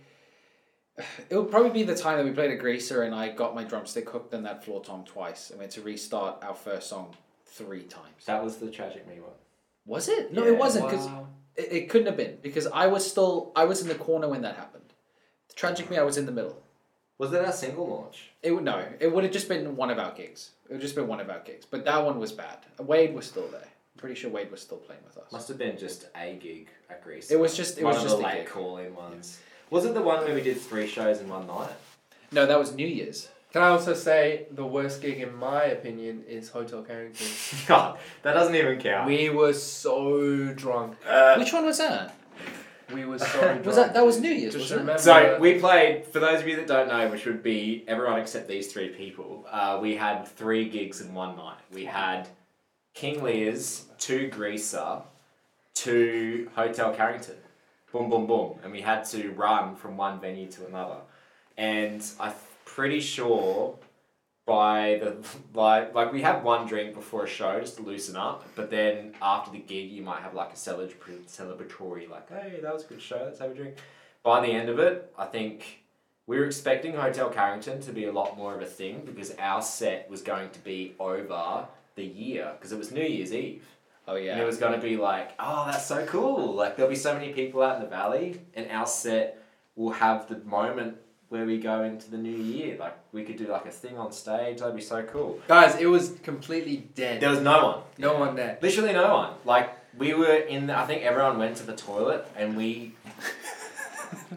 It would probably be the time that we played at Greaser and I got my drumstick hooked in that floor tom twice and we had to restart our first song 3 times. That was the Tragic Me one. Was it? No, yeah, it wasn't, because it couldn't have been, because I was in the corner when that happened. The Tragic Me, I was in the middle. Was it our single launch? It would have just been one of our gigs. It would have just been one of our gigs, but that one was bad. Wade was still there. I'm pretty sure Wade was still playing with us. Must have been just a gig at Greece. It was just the late call-in ones. Yeah. Was it the one where we did 3 shows in one night? No, that was New Year's. Can I also say the worst gig, in my opinion, is Hotel Carrington? God, that doesn't even count. We were so drunk. Which one was that? We were so drunk. That was New Year's, wasn't it? So we played, for those of you that don't know, which would be everyone except these 3 people, we had 3 gigs in one night. We had... King Lear's, 2 Greaser, 2 Hotel Carrington. Boom, boom, boom. And we had to run from one venue to another. And I'm pretty sure by the... Like we had 1 drink before a show just to loosen up. But then after the gig, you might have like a celebratory, like, hey, that was a good show, let's have a drink. By the end of it, I think... We were expecting Hotel Carrington to be a lot more of a thing because our set was going to be over... the year, because it was New Year's Eve. Oh, yeah. And it was going to be like, oh, that's so cool. Like, there'll be so many people out in the valley, and our set will have the moment where we go into the new year. Like, we could do, like, a thing on stage. That'd be so cool. Guys, it was completely dead. There was no one. No one there. Literally no one. Like, we were in I think everyone went to the toilet, and we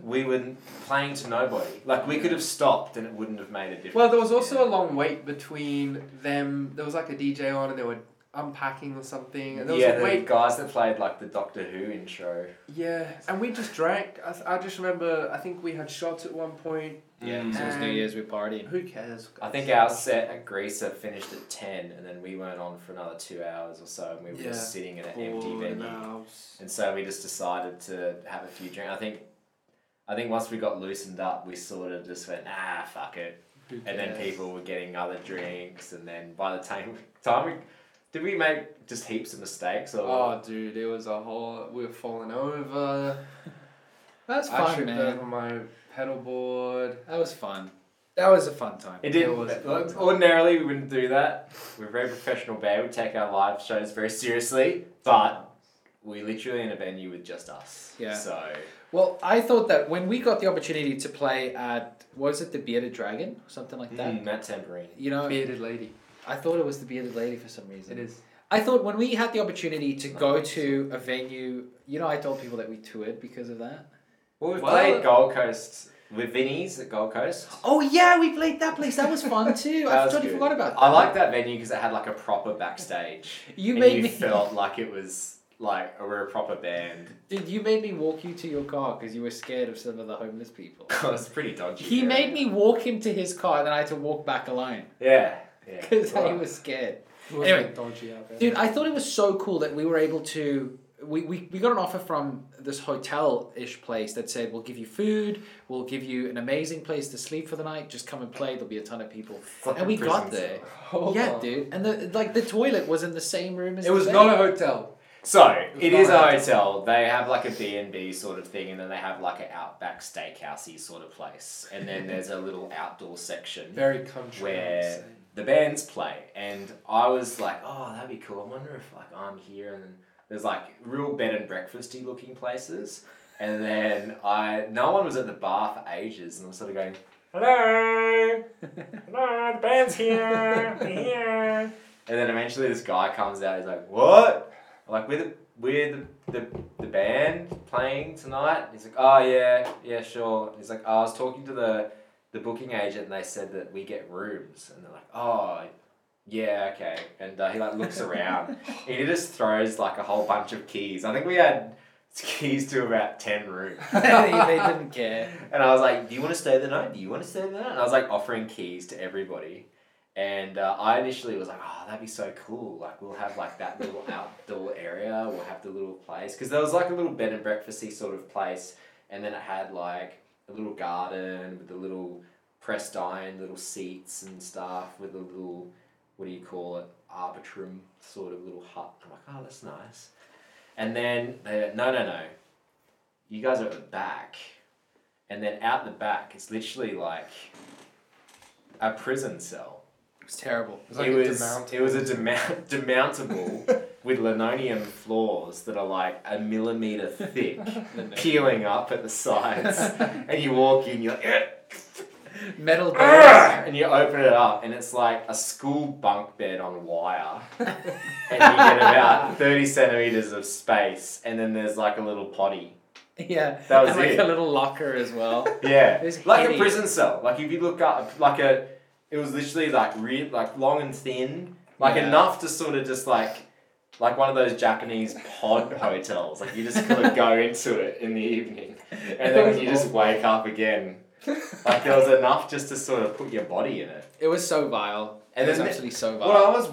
were playing to nobody. Like, we could have stopped and it wouldn't have made a difference. Well, there was also a long wait between them. There was, like, a DJ on and they were unpacking or something. And there was a wait. Guys that played, like, the Doctor Who intro. Yeah, and we just drank. I just remember, I think we had shots at one point. Yeah, so it was New Year's, we partied. Who cares? I think our set at Greaser finished at 10 and then we weren't on for another 2 hours or so, and we were just sitting in an empty venue. And so we just decided to have a few drinks. I think once we got loosened up, we sort of just went, fuck it. And then people were getting other drinks, and then by the time we make just heaps of mistakes? Or oh, dude, it was a whole... We were falling over. That's fun, man. I tripped over my pedal board. That was fun. That was a fun time. It was ordinarily, we wouldn't do that. We're a very professional band. We take our live shows very seriously, but... We're literally in a venue with just us. Yeah. So. Well, I thought that when we got the opportunity to play at, was it the Bearded Dragon or something like that? Mount Tamborine. You know. Bearded Lady. I thought it was the Bearded Lady for some reason. It is. I thought when we had the opportunity to go to a venue, you know, I told people that we toured because of that. Well, we played Gold Coast with Vinny's at Gold Coast. Oh yeah, we played that place. That was fun too. I totally forgot about that. I liked that venue because it had like a proper backstage. You felt like it was. Like, we're a proper band. Dude, you made me walk you to your car because you were scared of some of the homeless people. God, it's pretty dodgy. He made me walk him to his car and then I had to walk back alone. Yeah. Because he was scared. Anyway, dodgy out there. Dude, I thought it was so cool that we were able to... We got an offer from this hotel-ish place that said, we'll give you food, we'll give you an amazing place to sleep for the night, just come and play, there'll be a ton of people. And we got there. Hold on. Dude. And the toilet was in the same room as the bed. It was not a hotel. So, it is a hotel. They have like a B&B sort of thing, and then they have like an outback steakhouse-y sort of place. And then there's a little outdoor section. Very country. Where the bands play. And I was like, oh, that'd be cool. I wonder if like I'm here. And then there's like real bed and breakfasty looking places. And then no one was at the bar for ages. And I'm sort of going, hello, hello, the band's here, we're here. And then eventually this guy comes out, he's like, what? Like, we're the band playing tonight? He's like, oh, yeah, sure. He's like, I was talking to the booking agent, and they said that we get rooms. And they're like, oh, yeah, okay. And he, like, looks around. And he just throws, like, a whole bunch of keys. I think we had keys to about 10 rooms. They didn't care. And I was like, do you want to stay the night? And I was, like, offering keys to everybody. And I initially was like, oh, that'd be so cool. Like, we'll have, like, that little outdoor area. We'll have the little place. Because there was, like, a little bed and breakfasty sort of place. And then it had, like, a little garden with the little pressed iron, little seats and stuff with a little, what do you call it, arbitrum sort of little hut. I'm like, oh, that's nice. And then, no. You guys are at the back. And then out the back, it's literally, like, a prison cell. It was terrible. It was a demountable with linoleum floors that are like a millimetre thick, peeling up at the sides. And you walk in, you're like, metal doors. And you open it up, and it's like a school bunk bed on wire. And you get about 30 centimetres of space, and then there's like a little potty. Yeah, that was and it. Like a little locker as well. Yeah, like a prison cell. Like if you look up, like a... It was literally like long and thin, like enough to sort of just like one of those Japanese pod hotels. Like you just kind of go into it in the evening, and then you just wake up again. Like there was enough just to sort of put your body in it. It was so vile. And it was actually so vile. What I was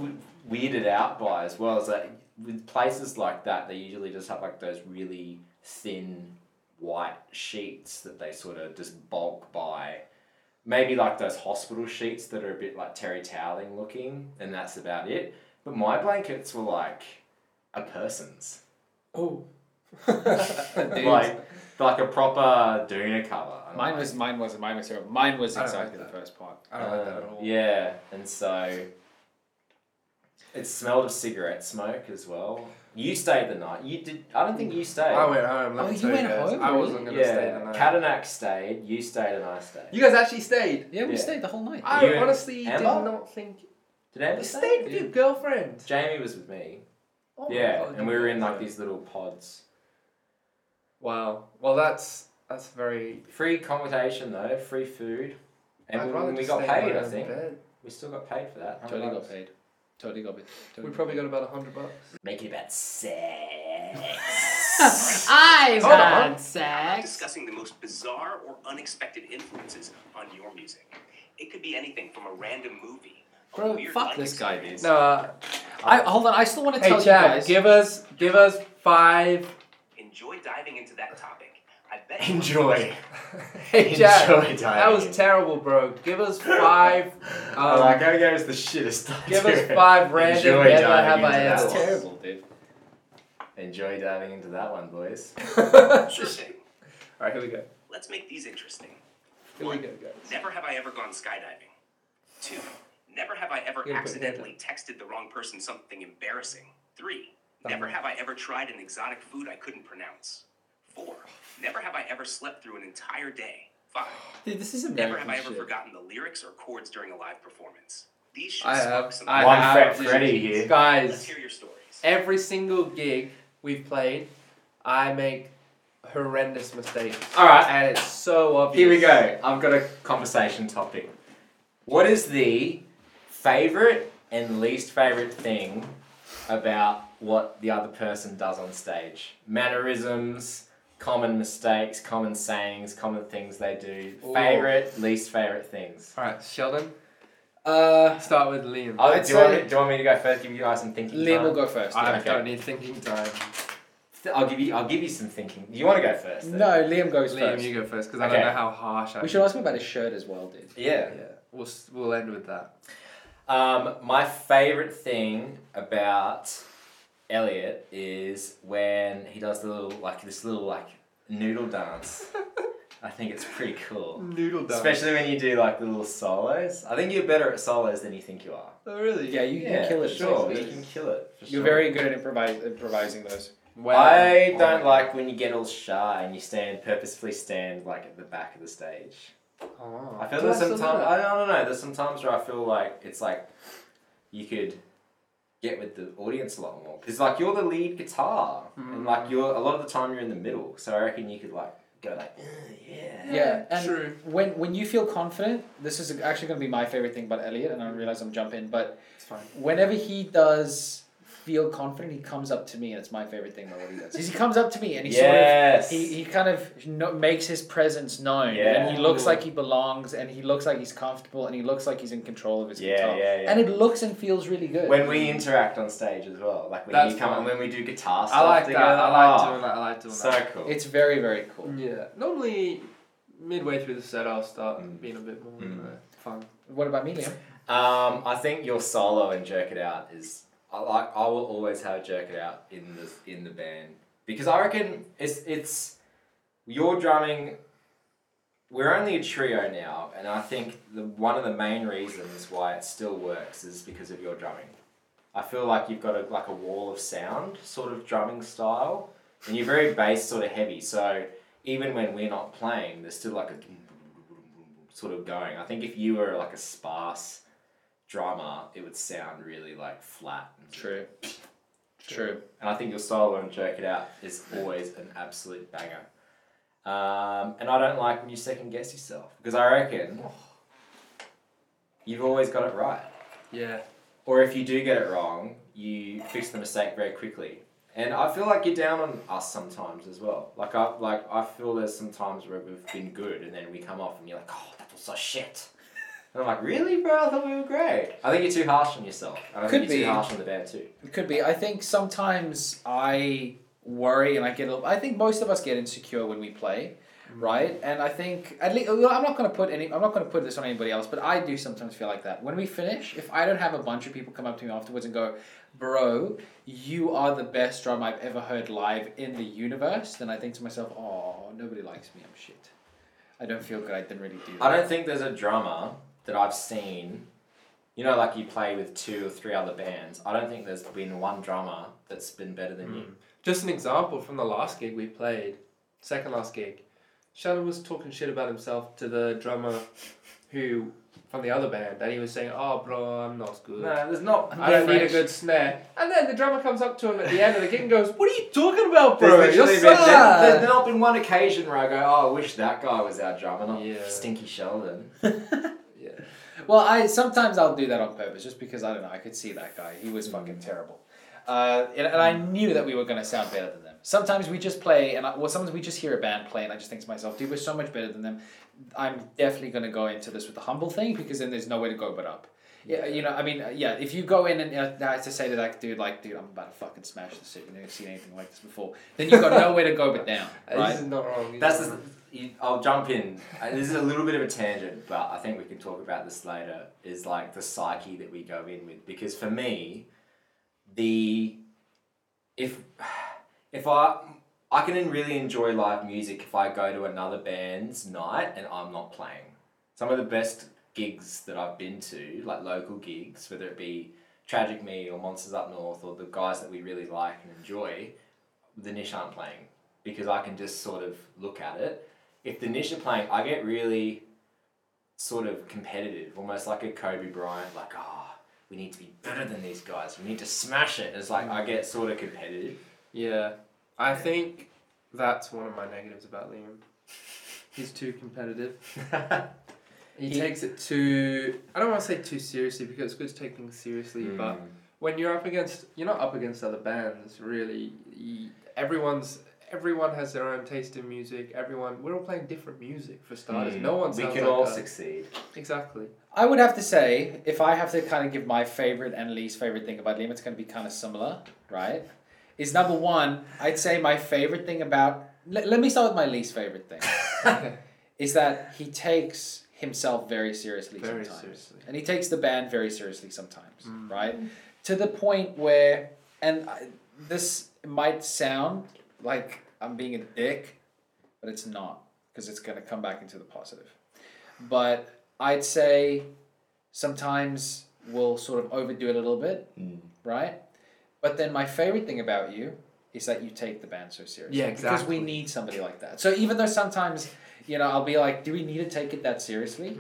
weirded out by as well is that with places like that, they usually just have like those really thin white sheets that they sort of just bulk buy. Maybe like those hospital sheets that are a bit like terry toweling looking, and that's about it. But my blankets were like a person's. Oh. like a proper doona cover. Mine wasn't. Mine was exactly the first part. I don't like that at all. Yeah, and so it smelled of cigarette smoke as well. You stayed the night. You did. I don't think you stayed. I went home. Oh, you went home? I wasn't going to stay the night. Katanak stayed. You stayed and I stayed. You guys actually stayed? Yeah, we stayed the whole night. I honestly did not think... Did Amber stay? Stayed with your girlfriend. Jamie was with me. Oh yeah, and we were in like these little pods. Wow. Well, that's very... Free accommodation though, free food. And we got paid, I think. We still got paid for that. Totally got paid. We probably got about $100. Make it about sex. I've had sex. Discussing the most bizarre or unexpected influences on your music. It could be anything from a random movie. Bro, fuck this guy, dude. No, hold on. I still want to tell Chad, you guys. give us five. Enjoy diving into that topic. I bet. Enjoy. Hey, Jack, that was terrible, bro. Give us five... I gave us the shittest time. Give us five random... That's terrible, dude. Enjoy diving into that one, boys. Interesting. All right, here we go. Let's make these interesting. Here we go, guys. Never have I ever gone skydiving. 2, never have I ever accidentally texted the wrong person something embarrassing. 3, never have I ever tried an exotic food I couldn't pronounce. 4, never have I ever slept through an entire day. 5, dude, this is never have I ever forgotten the lyrics or chords during a live performance. These should spark some... Freddy here. Guys, let's hear your stories. Every single gig we've played, I make horrendous mistakes. All right. And it's so obvious. Here we go. I've got a conversation topic. What is the favourite and least favourite thing about what the other person does on stage? Mannerisms... Common mistakes, common sayings, common things they do. Ooh. Favorite, least favorite things. All right, Sheldon. Start with Liam. Do you want me to go first? Give you guys some thinking time. Liam will go first. I don't need thinking time. I'll give you some thinking. You want to go first? Then? No, Liam goes first. Liam, you go first because I don't know how harsh I am. We should ask him about his shirt as well, dude. Yeah. We'll end with that. My favorite thing about Elliot is when he does the little, like, this little, like, noodle dance. I think it's pretty cool. Noodle dance. Especially when you do, like, the little solos. I think you're better at solos than you think you are. Oh, really? Yeah, you can kill it. Sure, you can kill it. You're very good at improvising those. Well, I don't like when you get all shy and you purposefully stand, like, at the back of the stage. Oh. I feel there's sometimes, I don't know, there's some times where I feel like it's like you could get with the audience a lot more. Because, like, you're the lead guitar. Mm. And, like, a lot of the time you're in the middle. So I reckon you could, like, go like, yeah. Yeah, and true. When you feel confident, this is actually going to be my favorite thing about Elliot, and I realize I'm jumping, but it's fine. Whenever he does feel confident, he comes up to me, and it's my favorite thing about what he does. He comes up to me, and he sort of, he kind of makes his presence known, and he looks like he belongs, and he looks like he's comfortable, and he looks like he's in control of his guitar. Yeah. And it looks and feels really good. When we interact on stage as well, like when you come and when we do guitar stuff together. I like doing that. So cool. It's very, very cool. Yeah. Normally, midway through the set, I'll start being a bit more fun. What about me, Liam? I think your solo and Jerk It Out is... I will always have Jerk It Out in the band, because I reckon it's your drumming. We're only a trio now, and I think one of the main reasons why it still works is because of your drumming. I feel like you've got a wall of sound sort of drumming style, and you're very bass sort of heavy. So even when we're not playing, there's still like a sort of going. I think if you were like a sparse drama, it would sound really like flat. And True. And I think your solo and Jerk It Out is always an absolute banger. And I don't like when you second guess yourself, because I reckon you've always got it right. Yeah. Or if you do get it wrong, you fix the mistake very quickly. And I feel like you're down on us sometimes as well. Like I feel there's some times where we've been good, and then we come off and you're like, oh, that was so shit. And I'm like, really, bro? I thought we were great. I think you're too harsh on yourself. I think you're too harsh on the band too. It could be. I think sometimes I worry, and I think most of us get insecure when we play, right? And I think at least I'm not going to put this on anybody else, but I do sometimes feel like that when we finish. If I don't have a bunch of people come up to me afterwards and go, "Bro, you are the best drum I've ever heard live in the universe," then I think to myself, "Oh, nobody likes me. I'm shit. I don't feel good. I didn't really do that." I don't think there's a drummer that I've seen, you know, like you play with 2 or 3 other bands, I don't think there's been one drummer that's been better than you. Just an example from the last gig we played, second last gig, Sheldon was talking shit about himself to the drummer from the other band, and he was saying, oh bro, I'm not good. No, there's not. I don't need a good snare. And then the drummer comes up to him at the end of the gig and goes, what are you talking about, bro? There's not been one occasion where I go, oh, I wish that guy was our drummer, not Stinky Sheldon. Well, I'll do that on purpose, just because, I don't know, I could see that guy. He was fucking terrible. And I knew that we were going to sound better than them. Sometimes we just play, sometimes we just hear a band play, and I just think to myself, dude, we're so much better than them. I'm definitely going to go into this with the humble thing, because then there's no way to go but up. Yeah, you know, I mean, yeah, if you go in and to say to that dude, like, dude, I'm about to fucking smash this shit, you've never seen anything like this before, then you've got nowhere to go but down, right? This is not wrong. I'll jump in. This is a little bit of a tangent, but I think we can talk about this later, is like the psyche that we go in with. Because for me, if I can really enjoy live music if I go to another band's night and I'm not playing. Some of the best gigs that I've been to, like local gigs, whether it be Tragic Me or Monsters Up North or the guys that we really like and enjoy, The Nish aren't playing, because I can just sort of look at it. If The Nish are playing, I get really sort of competitive, almost like a Kobe Bryant, like, oh, we need to be better than these guys. We need to smash it. It's like I get sort of competitive. Yeah. I think that's one of my negatives about Liam. He's too competitive. He takes it too... I don't want to say too seriously, because it's good to take things seriously, but when you're up against... You're not up against other bands, really. Everyone has their own taste in music. We're all playing different music, for starters. No one sounds like We can all succeed. Exactly. I would have to say, if I have to kind of give my favourite and least favourite thing about Liam, it's going to be kind of similar, right? Is number one, I'd say my favourite thing about... Let me start with my least favourite thing. Okay. Is that he takes himself very seriously sometimes. And he takes the band very seriously sometimes, right? To the point where... And this might sound like I'm being a dick, but it's not, because it's going to come back into the positive. But I'd say sometimes we'll sort of overdo it a little bit, right? But then my favorite thing about you is that you take the band so seriously. Yeah, exactly. Because we need somebody like that. So even though sometimes, you know, I'll be like, do we need to take it that seriously?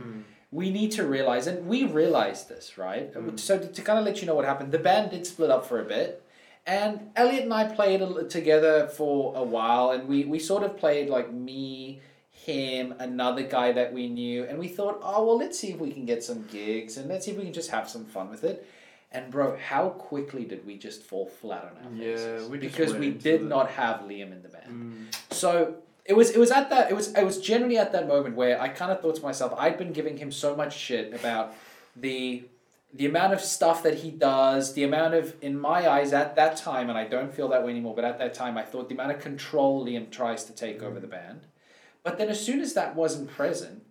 We need to realize, and we realized this, right? So to kind of let you know what happened, the band did split up for a bit. And Elliot and I played together for a while, and we sort of played like me, him, another guy that we knew, and we thought, oh, well, let's see if we can get some gigs, and let's see if we can just have some fun with it. And bro, how quickly did we just fall flat on our faces? Because we did not have Liam in the band. So it was generally at that moment where I kind of thought to myself, I'd been giving him so much shit about the amount of stuff that he does, the amount of, in my eyes at that time, and I don't feel that way anymore, but at that time I thought the amount of control Liam tries to take over the band. But then as soon as that wasn't present,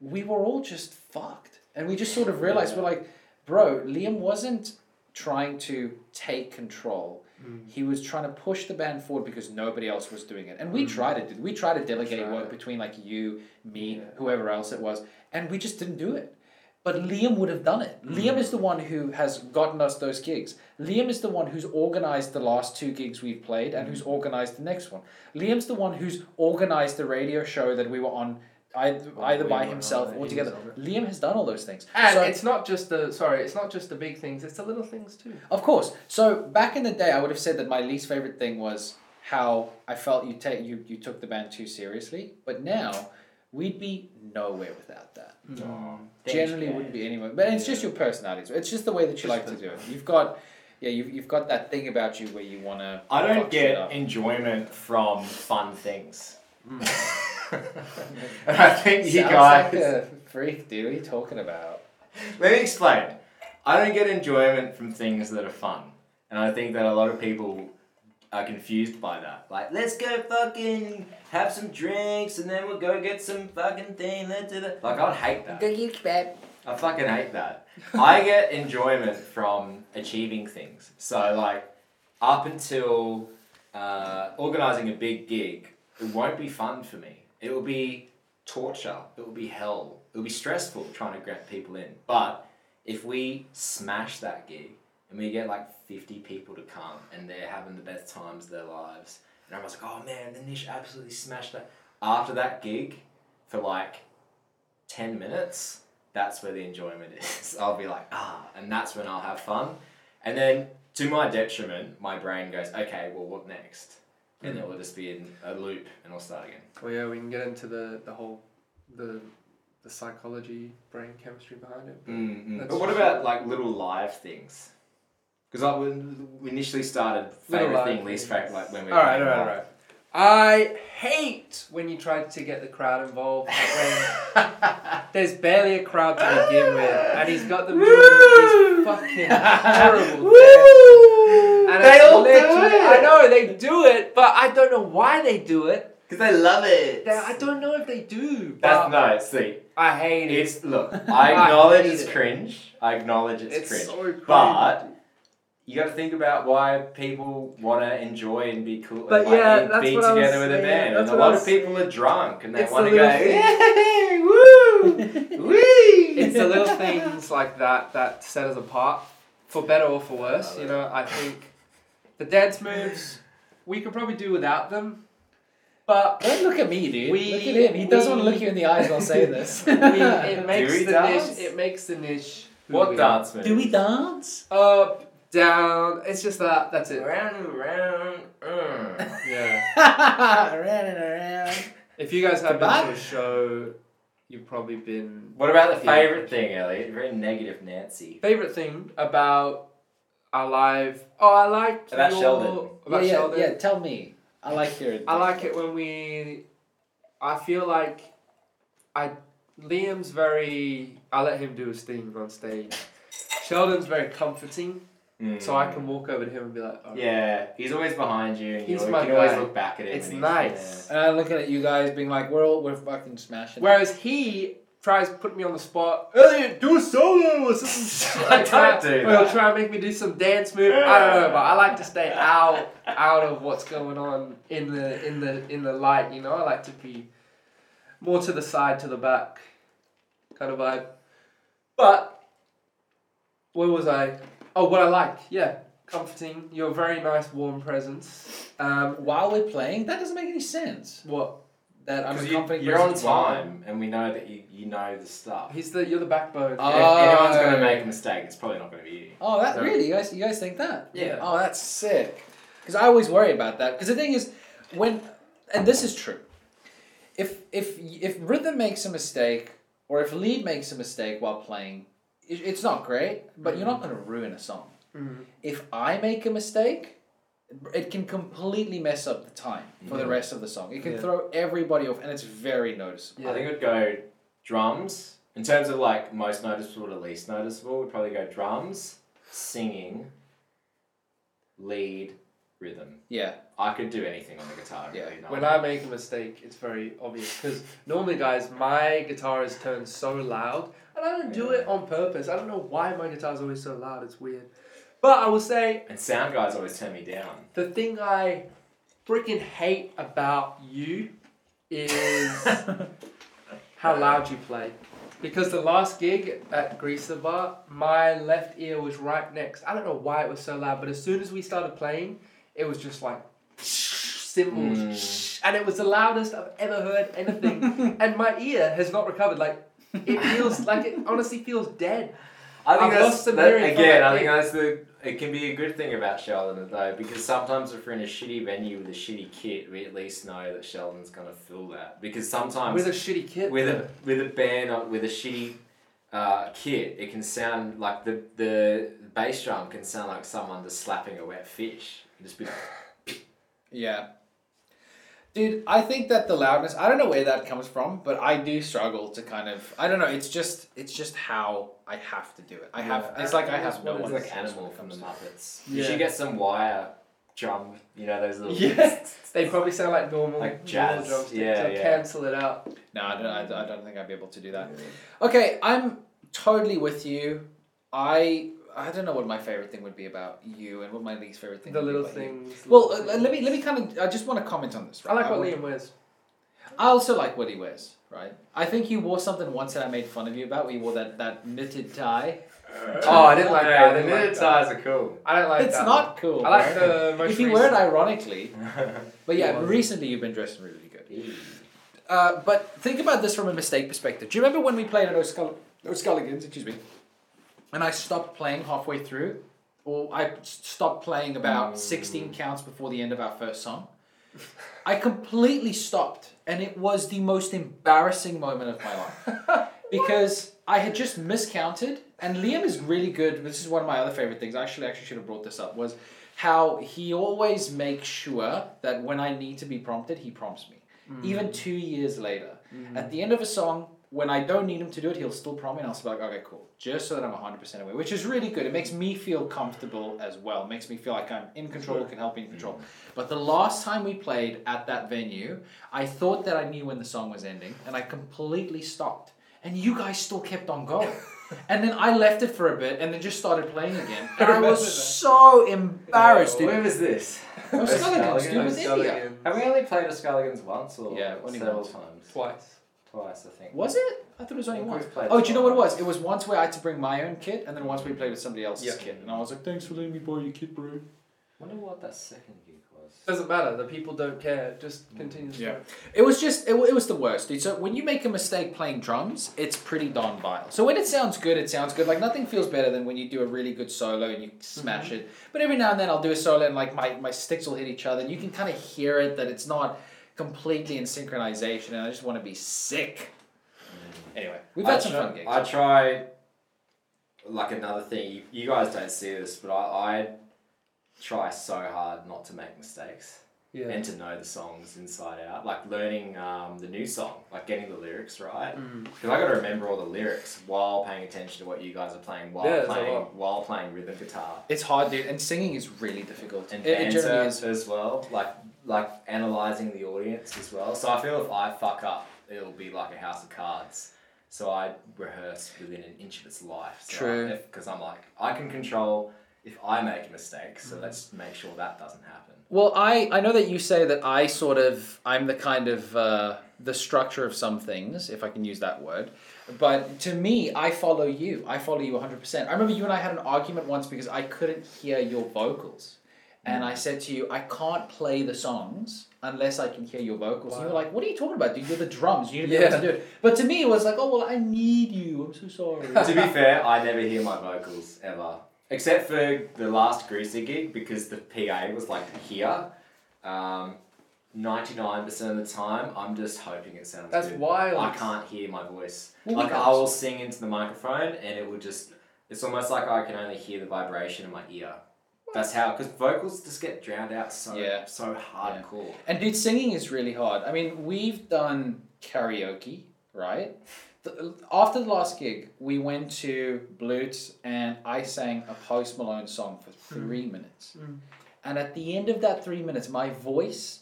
we were all just fucked. And we just sort of realized, we're like, bro, Liam wasn't trying to take control. He was trying to push the band forward because nobody else was doing it. And we tried it. We tried to delegate work between like you, me, whoever else it was. And we just didn't do it. But Liam would have done it. Liam is the one who has gotten us those gigs. Liam is the one who's organized the last two gigs we've played and who's organized the next one. Liam's the one who's organized the radio show that we were on either by himself or together. Liam has done all those things. And so, it's not just the big things, it's the little things too. Of course. So back in the day, I would have said that my least favorite thing was how I felt you took the band too seriously. But now, we'd be nowhere without that. Generally wouldn't be anywhere. But it's just your personality. It's just the way that you like to do it. You've got that thing about you where you want to... I don't get enjoyment from fun things. And I think you guys... Sounds like a freak, dude. What are you talking about? Let me explain. I don't get enjoyment from things that are fun. And I think that a lot of people... are confused by that. Like, let's go fucking have some drinks and then we'll go get some fucking thing. Let's do that. Like, I'd hate that. I fucking hate that. I get enjoyment from achieving things. So, like, up until organising a big gig, it won't be fun for me. It will be torture. It will be hell. It will be stressful trying to get people in. But if we smash that gig, and we get like 50 people to come and they're having the best times of their lives. And I was like, oh man, the Nish absolutely smashed that. After that gig, for like 10 minutes, that's where the enjoyment is. I'll be like, and that's when I'll have fun. And then to my detriment, my brain goes, okay, well, what next? And then we'll just be in a loop and I'll start again. Well, yeah, we can get into the whole psychology, brain chemistry behind it. But what about like little live things? Because we initially started favourite thing, least favourite, like when we were... All right. I hate when you try to get the crowd involved. There's barely a crowd to begin with, and he's got them doing this fucking terrible thing. And they all do it! I know, they do it, but I don't know why they do it. Because they love it. I don't know if they do. See. I hate it. Look, I acknowledge it's cringe. It's so cringe. But... you got to think about why people want to enjoy and be cool, but and be together with a band. And a lot of people are drunk and they want to go, yeah, woo, wee. It's the little things like that that set us apart, for better or for worse. You know, I think the dance moves we could probably do without them. But don't look at me, dude. Look at him. He doesn't want to look you in the eyes while saying this. It makes the Nish. What dance moves? Do we dance? Down, it's just that's it. Round and round, yeah. Round and around. If you guys have been to a show, you've probably been... What about the favourite thing, Elliot? Very negative Nancy. Favourite thing about our live... Oh, I like about Sheldon. About Sheldon. Yeah, tell me. I like your... I like it when we... I feel like... Liam's very... I let him do his thing on stage. Sheldon's very comforting. So I can walk over to him and be like, oh, yeah, he's always behind you. And he's my guy. You always look back at him. It's nice. And I look at you guys being like, we're fucking smashing. Whereas he, tries to put me on the spot. Elliot, do a solo or something. I can't do that. Or he'll try and make me do some dance move. I don't know, but I like to stay out of what's going on in the light. You know, I like to be more to the side, to the back, kind of vibe. But where was I? Oh, what I like, yeah. Comforting, you're a very nice, warm presence. While we're playing, that doesn't make any sense. What? That I'm comforting. You're on time, and we know that you know the stuff. You're the backbone. Oh. If anyone's going to make a mistake, it's probably not going to be you. Oh, that so, really? You guys think that? Yeah. Oh, that's sick. Because I always worry about that. Because the thing is, and this is true, if Rhythm makes a mistake, or if lead makes a mistake while playing, it's not great, but you're not going to ruin a song. Mm-hmm. If I make a mistake, it can completely mess up the time for the rest of the song. It can throw everybody off, and it's very noticeable. Yeah. I think it would go drums. In terms of like most noticeable to least noticeable, we'd probably go drums, singing, lead, rhythm. Yeah. I could do anything on the guitar. Yeah. Really, when I make a mistake, it's very obvious. Because normally, guys, my guitar is turned so loud, and I don't do it on purpose. I don't know why my guitar is always so loud. It's weird. But I will say... And sound guys always turn me down. The thing I freaking hate about you is how loud you play. Because the last gig at Greaser Bar, my left ear was right next. I don't know why it was so loud, but as soon as we started playing, it was just like... cymbals. And it was the loudest I've ever heard anything. And my ear has not recovered. Like, it feels... like, it honestly feels dead. I think it can be a good thing about Sheldon though, because sometimes if we're in a shitty venue with a shitty kit, we at least know that Sheldon's gonna fill that. Because sometimes with a shitty kit, with a band with a shitty kit, it can sound like the bass drum can sound like someone just slapping a wet fish. Just be like, yeah. Dude, I think that the loudness, I don't know where that comes from, but I do struggle to kind of, I don't know, it's just how I have to do it. I have no one. It's like Animal from the Muppets. Yeah. You should get some wire drum, you know, those little... Yeah, they probably sound like normal. Like jazz. Drums, yeah. Cancel it out. No, I don't think I'd be able to do that. Yeah. Okay, I'm totally with you. I don't know what my favorite thing would be about you and what my least favorite thing would be about you. Well, let me kind of... I just want to comment on this, right? I like what Liam wears. I also like what he wears, right? I think you wore something once that I made fun of you about, where you wore that knitted tie. Oh, I didn't like that. The knitted ties are cool. I don't like that. It's not cool. I like the most... If you wear it ironically... But yeah, recently you've been dressing really good. But think about this from a mistake perspective. Do you remember when we played at O'Scullligan's? Excuse me. And I stopped playing halfway through, or I stopped playing about 16 counts before the end of our first song. I completely stopped, and it was the most embarrassing moment of my life. Because I had just miscounted, and Liam is really good. This is one of my other favorite things. I actually should have brought this up, was how he always makes sure that when I need to be prompted, he prompts me. Mm. Even 2 years later. Mm. At the end of a song... When I don't need him to do it, he'll still prompt me, and I'll be like, okay, cool. Just so that I'm 100% aware, which is really good. It makes me feel comfortable as well. It makes me feel like I'm in control, can help me in control. But the last time we played at that venue, I thought that I knew when the song was ending, and I completely stopped. And you guys still kept on going. And then I left it for a bit, and then just started playing again. And I was so embarrassed, dude. Where was this? O'Scullligan's, dude. It was India. Have we only played O'Scullligan's once? Or only several times. Twice, I think. Was it? I thought it was only once. Oh, do you know what it was? It was once where I had to bring my own kit, and then once we played with somebody else's kit. And I was like, thanks for letting me borrow your kit, bro. I wonder what that second gig was. Doesn't matter. The people don't care. Just continue. Yeah. It was just, it was the worst, dude. So when you make a mistake playing drums, it's pretty darn vile. So when it sounds good, it sounds good. Like, nothing feels better than when you do a really good solo and you smash it. But every now and then I'll do a solo, and like my sticks will hit each other, and you can kind of hear it that it's not... completely in synchronization, and I just want to be sick. Anyway, we've had some fun gigs. I try, like, another thing. You guys don't see this, but I try so hard not to make mistakes and to know the songs inside out. Like, learning the new song, like, getting the lyrics right. Because I got to remember all the lyrics while paying attention to what you guys are playing, while playing rhythm guitar. It's hard, dude, and singing is really difficult. And dancer as well, like analysing the audience as well. So I feel if I fuck up, it'll be like a house of cards. So I rehearse within an inch of its life. So true. Because I'm like, I can control if I make a mistake, so let's make sure that doesn't happen. Well, I know that you say that I sort of, I'm the kind of, the structure of some things, if I can use that word. But to me, I follow you. I follow you 100%. I remember you and I had an argument once because I couldn't hear your vocals. And I said to you, I can't play the songs unless I can hear your vocals. Wow. And you were like, what are you talking about, dude? You're the drums. You need to be able to do it. But to me, it was like, oh, well, I need you. I'm so sorry. To be fair, I never hear my vocals ever. Except for the last Greaser gig, because the PA was like here. 99% of the time, I'm just hoping it sounds good. That's wild. I can't hear my voice. Well, like, I will sing into the microphone and it will just... It's almost like I can only hear the vibration in my ear. That's how, because vocals just get drowned out so hardcore. Yeah. And dude, singing is really hard. I mean, we've done karaoke, right? After the last gig, we went to Blutes and I sang a Post Malone song for 3 minutes. Mm. And at the end of that 3 minutes, my voice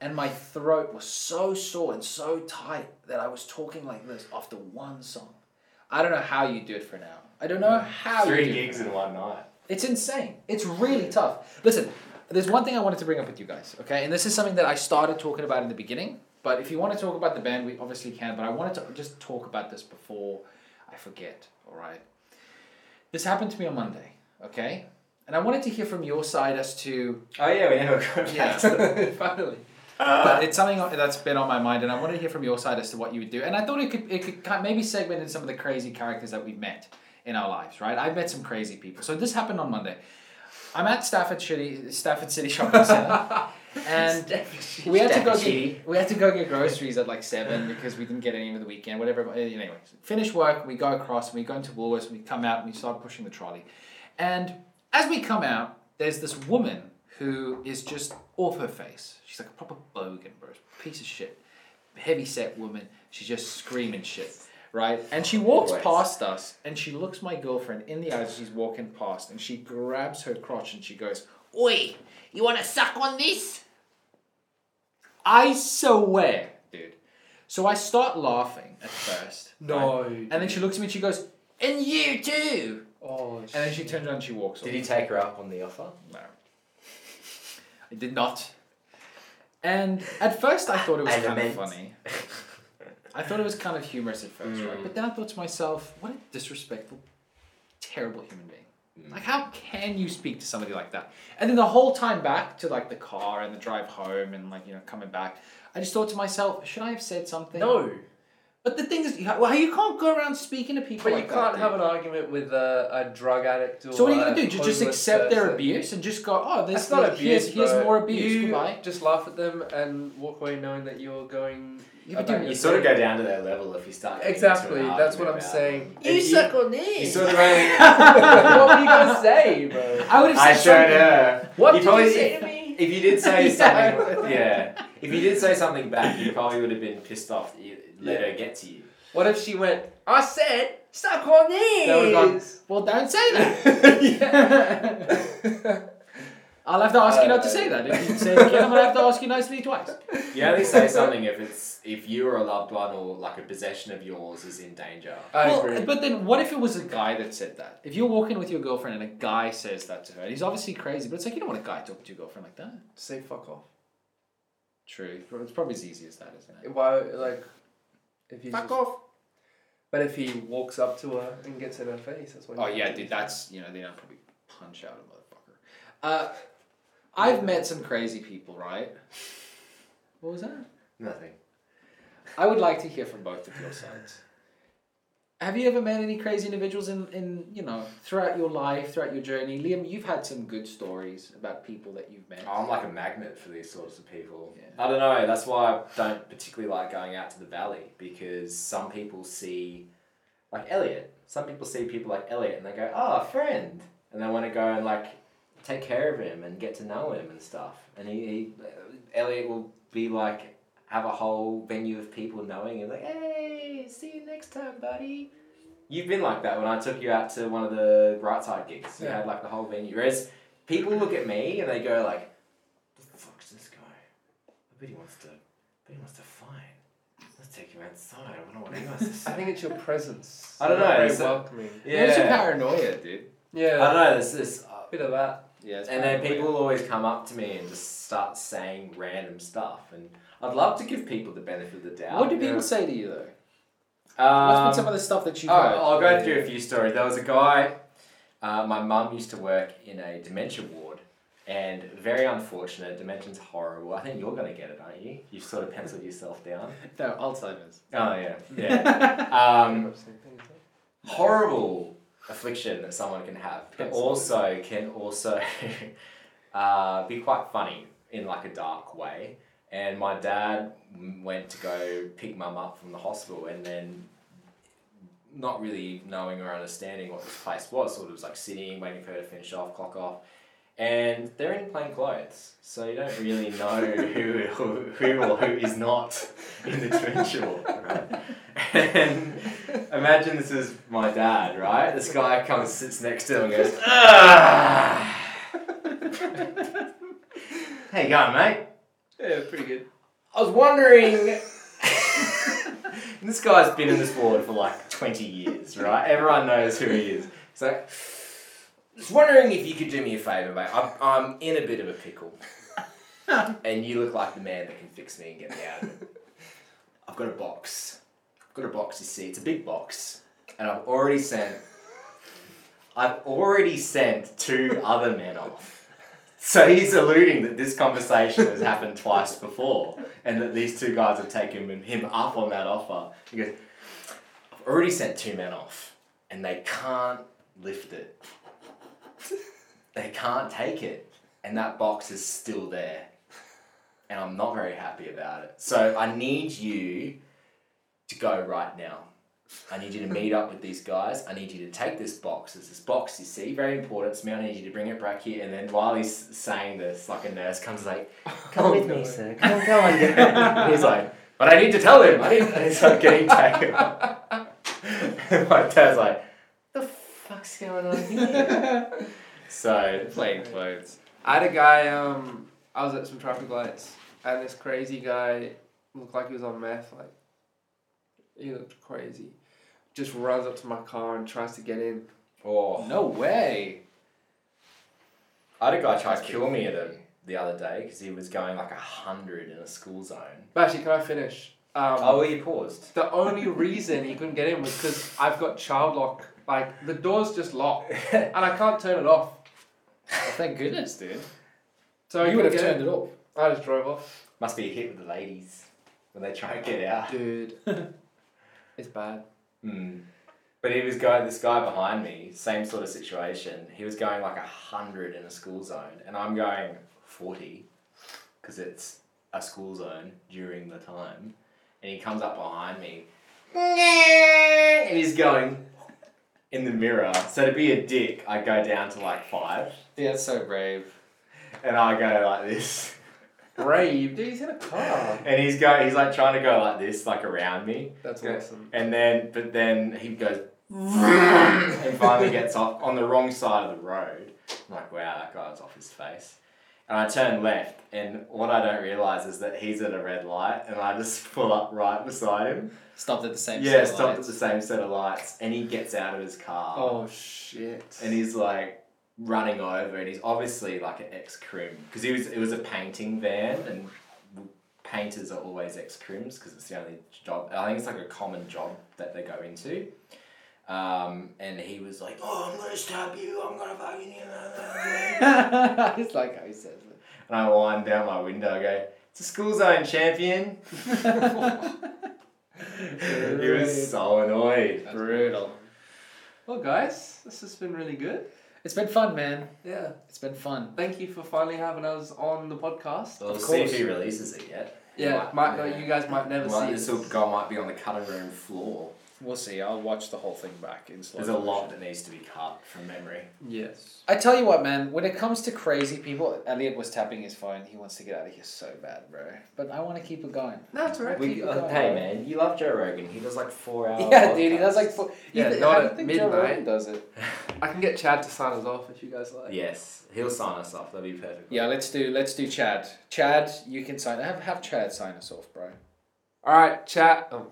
and my throat was so sore and so tight that I was talking like this after one song. I don't know how you do it for an hour. I don't know how you do it. 3 gigs in one night. It's insane. It's really tough. Listen, there's one thing I wanted to bring up with you guys, okay? And this is something that I started talking about in the beginning, but if you want to talk about the band, we obviously can, but I wanted to just talk about this before I forget, all right? This happened to me on Monday, okay? And I wanted to hear from your side as to... Oh, yeah, we never got back. Yeah, finally. But it's something that's been on my mind, and I wanted to hear from your side as to what you would do. And I thought it could maybe segment in some of the crazy characters that we've met in our lives, right? I've met some crazy people. So this happened on Monday. I'm at Stafford City Shopping Centre, and we had to go get groceries at like 7 because we didn't get any over the weekend. Whatever. Anyway, finish work, we go across, and we go into Woolworths, and we come out, and we start pushing the trolley. And as we come out, there's this woman who is just off her face. She's like a proper bogan, bro, piece of shit, heavy set woman. She's just screaming shit. Right? And she walks past us and she looks my girlfriend in the eyes as she's walking past and she grabs her crotch and she goes, "Oi, you want to suck on this?" I swear, dude. So I start laughing at first. No. Right? And then she looks at me and she goes, "And you too." Oh. And then she turns around and she walks off. Did you take her up on the offer? No. I did not. And at first I thought it was kind of funny. I thought it was kind of humorous at first, right? But then I thought to myself, what a disrespectful, terrible human being. Like, how can you speak to somebody like that? And then the whole time back to, like, the car and the drive home and, like, you know, coming back, I just thought to myself, should I have said something? No. But the thing is, you can't go around speaking to people like that. But you can't have an argument with a drug addict or... So what are you going to do? Just accept their abuse and just go, oh, there's not abuse, here's more abuse. Goodbye. Just laugh at them and walk away knowing that you're going... You sort of go down to their level if you start... Exactly, that's what I'm saying. You suck on this! You sort of really... What were you going to say, bro? I would have said something. I showed her. What did you say to me? If you did say something... Yeah. If you did say something back, you probably would have been pissed off that you... Let her get to you. What if she went, I said, suck on these? Well, don't say that. I'll have to ask you not to say that. If you say it again, I'm going to have to ask you nicely twice. You only say something if you or a loved one or like a possession of yours is in danger. Well, but then what if it was a guy that said that? If you're walking with your girlfriend and a guy says that to her, he's obviously crazy, but it's like you don't want a guy talking to your girlfriend like that. Say fuck off. True. It's probably as easy as that, isn't it? Why, like... Fuck off. But if he walks up to her and gets in her face, that's what... Oh, yeah, dude, that's, you know, then I'll probably punch out a motherfucker. I've met some crazy people, right? What was that? Nothing. I would like to hear from both of your sides. Have you ever met any crazy individuals in, you know, throughout your life, throughout your journey? Liam, you've had some good stories about people that you've met. I'm like a magnet for these sorts of people. Yeah. I don't know. That's why I don't particularly like going out to the valley, because some people see, like Elliot. Some people see people like Elliot and they go, oh, a friend. And they want to go and like take care of him and get to know him and stuff. And Elliot will be like, have a whole venue of people knowing him, like, hey, see you next time, buddy. You've been like that when I took you out to one of the Brightside gigs. You had like the whole venue. Whereas people look at me and they go like, what the fuck's this guy? I bet he wants to find. Let's take you outside. I wonder what he wants to say. I think it's your presence. I don't know. It's very welcoming. Yeah. It's your paranoia, dude. Yeah. I don't know. There's this bit of that. Yeah. And then people always come up to me and just start saying random stuff, and I'd love to give people the benefit of the doubt. What do people say to you though? What's been some of the stuff that you heard? I'll go through a few stories. There was a guy, my mum used to work in a dementia ward, and very unfortunate, dementia's horrible. I think you're going to get it, aren't you? You've sort of penciled yourself down. No, Alzheimer's. Oh, yeah. Horrible affliction that someone can have, but also can also be quite funny in like a dark way. And my dad went to go pick mum up from the hospital, and then not really knowing or understanding what this place was, sort of was like sitting, waiting for her to finish off, clock off. And they're in plain clothes, so you don't really know who or who is not in the dementia ward, right? And imagine this is my dad, right? This guy comes, sits next to him and goes, ah! How you going, mate? Yeah, pretty good. I was wondering... This guy's been in this ward for like 20 years, right? Everyone knows who he is. He's like, I was wondering if you could do me a favour, mate. I'm in a bit of a pickle. And you look like the man that can fix me and get me out of it. I've got a box. I've got a box, you see. It's a big box. And I've already sent two other men off. So he's alluding that this conversation has happened twice before, and that these two guys have taken him up on that offer. He goes, I've already sent two men off, and they can't lift it. They can't take it, and that box is still there. And I'm not very happy about it. So I need you to go right now. I need you to meet up with these guys. I need you to take this box. It's this box, you see, very important to me. I need you to bring it back here. And then while he's saying this, like a nurse comes like, come with me, sir. Come on. And he's like, but I need to tell him. And he's like getting taken. And my dad's like, the fuck's going on here? So, plain clothes. I had a guy, I was at some traffic lights, and this crazy guy looked like he was on meth, like, he looked crazy. Just runs up to my car and tries to get in. Oh, no way. I had a guy try to kill me the other day because he was going like 100 in a school zone. But actually, can I finish? You paused. The only reason he couldn't get in was because I've got child lock. Like, the door's just locked and I can't turn it off. Oh, thank goodness, dude. So you would have turned it off. I just drove off. Must be a hit with the ladies when they try and get out. Dude. It's bad. Mm. But he was going, this guy behind me, same sort of situation. He was going like 100 in a school zone, and I'm going 40 because it's a school zone during the time. And he comes up behind me, and he's going in the mirror. So to be a dick, I go down to like 5. Yeah, that's so brave. And I go like this. Brave, dude, he's in a car. And he's like trying to go like this, like around me. That's awesome. And then, but then he goes, and finally gets off on the wrong side of the road. I'm like, wow, that guy's off his face. And I turn left, and what I don't realise is that he's at a red light, and I just pull up right beside him. Stopped at the same set of lights. Yeah, stopped at the same set of lights, and he gets out of his car. Oh, shit. And he's like, running over, and he's obviously like an ex-crim because it was a painting van, and painters are always ex-crims because it's the only job. I think it's like a common job that they go into. And he was like, "Oh, I'm gonna stab you! I'm gonna fucking you!" It's like how he says it. And I wind down my window. I go, "It's a school zone, champion." He was so annoyed. That's brutal. Well, guys, this has been really good. It's been fun, man. Yeah. It's been fun. Thank you for finally having us on the podcast. Well, of course. See if he releases it yet. Yeah, you guys might never see it. This little guy might be on the cutting room floor. We'll see. I'll watch the whole thing back in slow motion. There's a lot that needs to be cut from memory. Yes. I tell you what, man. When it comes to crazy people, Elliot was tapping his phone. He wants to get out of here so bad, bro. But I want to keep it going. No, it's all right. Hey, man. You love Joe Rogan. He does like 4 hours. Yeah, podcasts. Dude. He does like 4... Yeah, not at midnight. Joe Rogan does it. I can get Chad to sign us off if you guys like. Yes. He'll sign us off. That'd be perfect. Yeah, let's do Chad. Chad, you can sign... Have Chad sign us off, bro. All right, chat. Oh,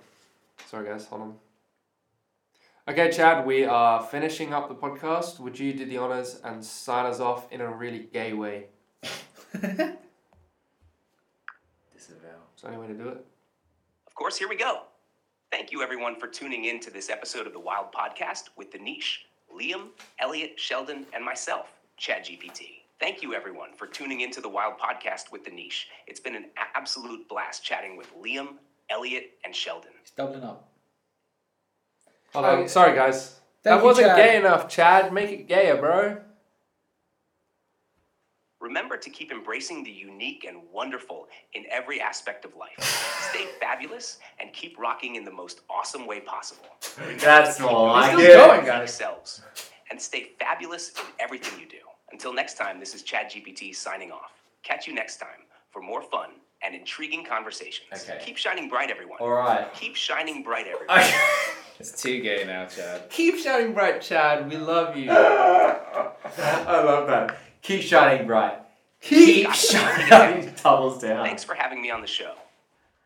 sorry guys, hold on. Okay, Chad, we are finishing up the podcast. Would you do the honors and sign us off in a really gay way? Disavow. Is there any way to do it? Of course, here we go. Thank you, everyone, for tuning in to this episode of the Wild Podcast with The Nish, Liam, Elliot, Sheldon, and myself, ChatGPT. Thank you, everyone, for tuning into the Wild Podcast with The Nish. It's been an absolute blast chatting with Liam, Elliot, and Sheldon. He's doubling up. Hold on. Sorry, guys. That wasn't gay enough, Chad. Make it gayer, bro. Remember to keep embracing the unique and wonderful in every aspect of life. Stay fabulous and keep rocking in the most awesome way possible. That's all I do. And stay fabulous in everything you do. Until next time, this is ChatGPT signing off. Catch you next time for more fun and intriguing conversations. Okay. Keep shining bright, everyone. All right. Keep shining bright, everyone. It's too gay now, Chad. Keep shining bright, Chad. We love you. I love that. Keep shining bright. Keep shining. Doubles down. Thanks for having me on the show.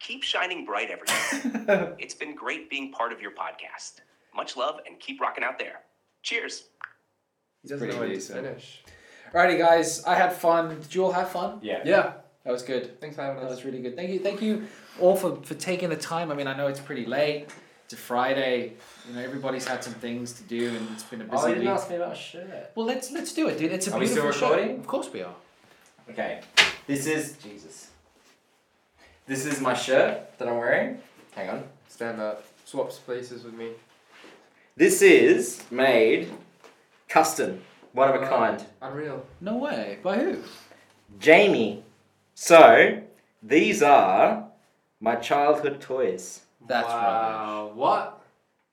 Keep shining bright, everyone. It's been great being part of your podcast. Much love and keep rocking out there. Cheers. He doesn't know when to finish. Alrighty, guys. I had fun. Did you all have fun? Yeah. Yeah. That was good. Thanks for having us. That was really good. Thank you all for taking the time. I mean, I know it's pretty late. It's a Friday, you know, everybody's had some things to do and it's been a busy week. Oh, you didn't ask me about shit. Well, let's do it, dude. It's a beautiful show. Are we still recording? Of course we are. Okay. This is my shirt that I'm wearing. Hang on. Stand up. Swap places with me. This is made custom. One of a kind. Unreal. No way. By who? Jamie. So, these are my childhood toys. That's wow. Rubbish. What?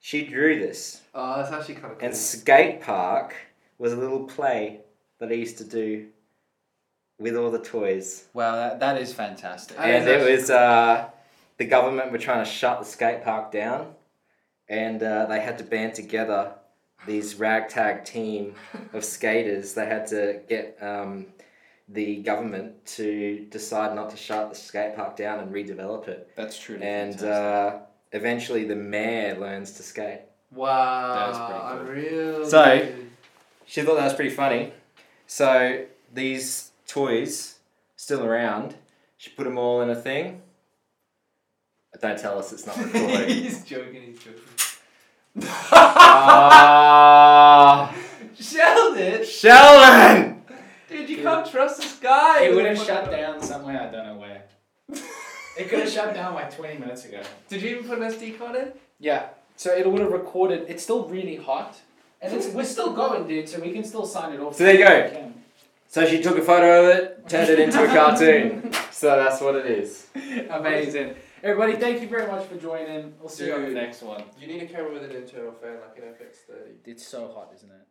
She drew this. Oh, that's actually kind of cool. And skate park was a little play that I used to do with all the toys. Wow, that is fantastic. And it was the government were trying to shut the skate park down, and they had to band together these ragtag team of skaters. They had to get the government to decide not to shut the skate park down and redevelop it. That's true. And eventually the mayor learns to skate. Wow. That was pretty cool. Unreal. So, she thought that was pretty funny. So, these toys, still around, she put them all in a thing. Don't tell us it's not recording. He's joking. Sheldon! Dude, you can't trust this guy. It would have shut down somewhere, I don't know where. It could have shut down like 20 minutes ago. Did you even put an SD card in? Yeah. So it would have recorded. It's still really hot. And we're still going, dude, so we can still sign it off. So there you go. So she took a photo of it, turned it into a cartoon. So that's what it is. Amazing. Everybody, thank you very much for joining. We'll see you on the next one. You need a camera with an internal fan like an FX30. It's so hot, isn't it?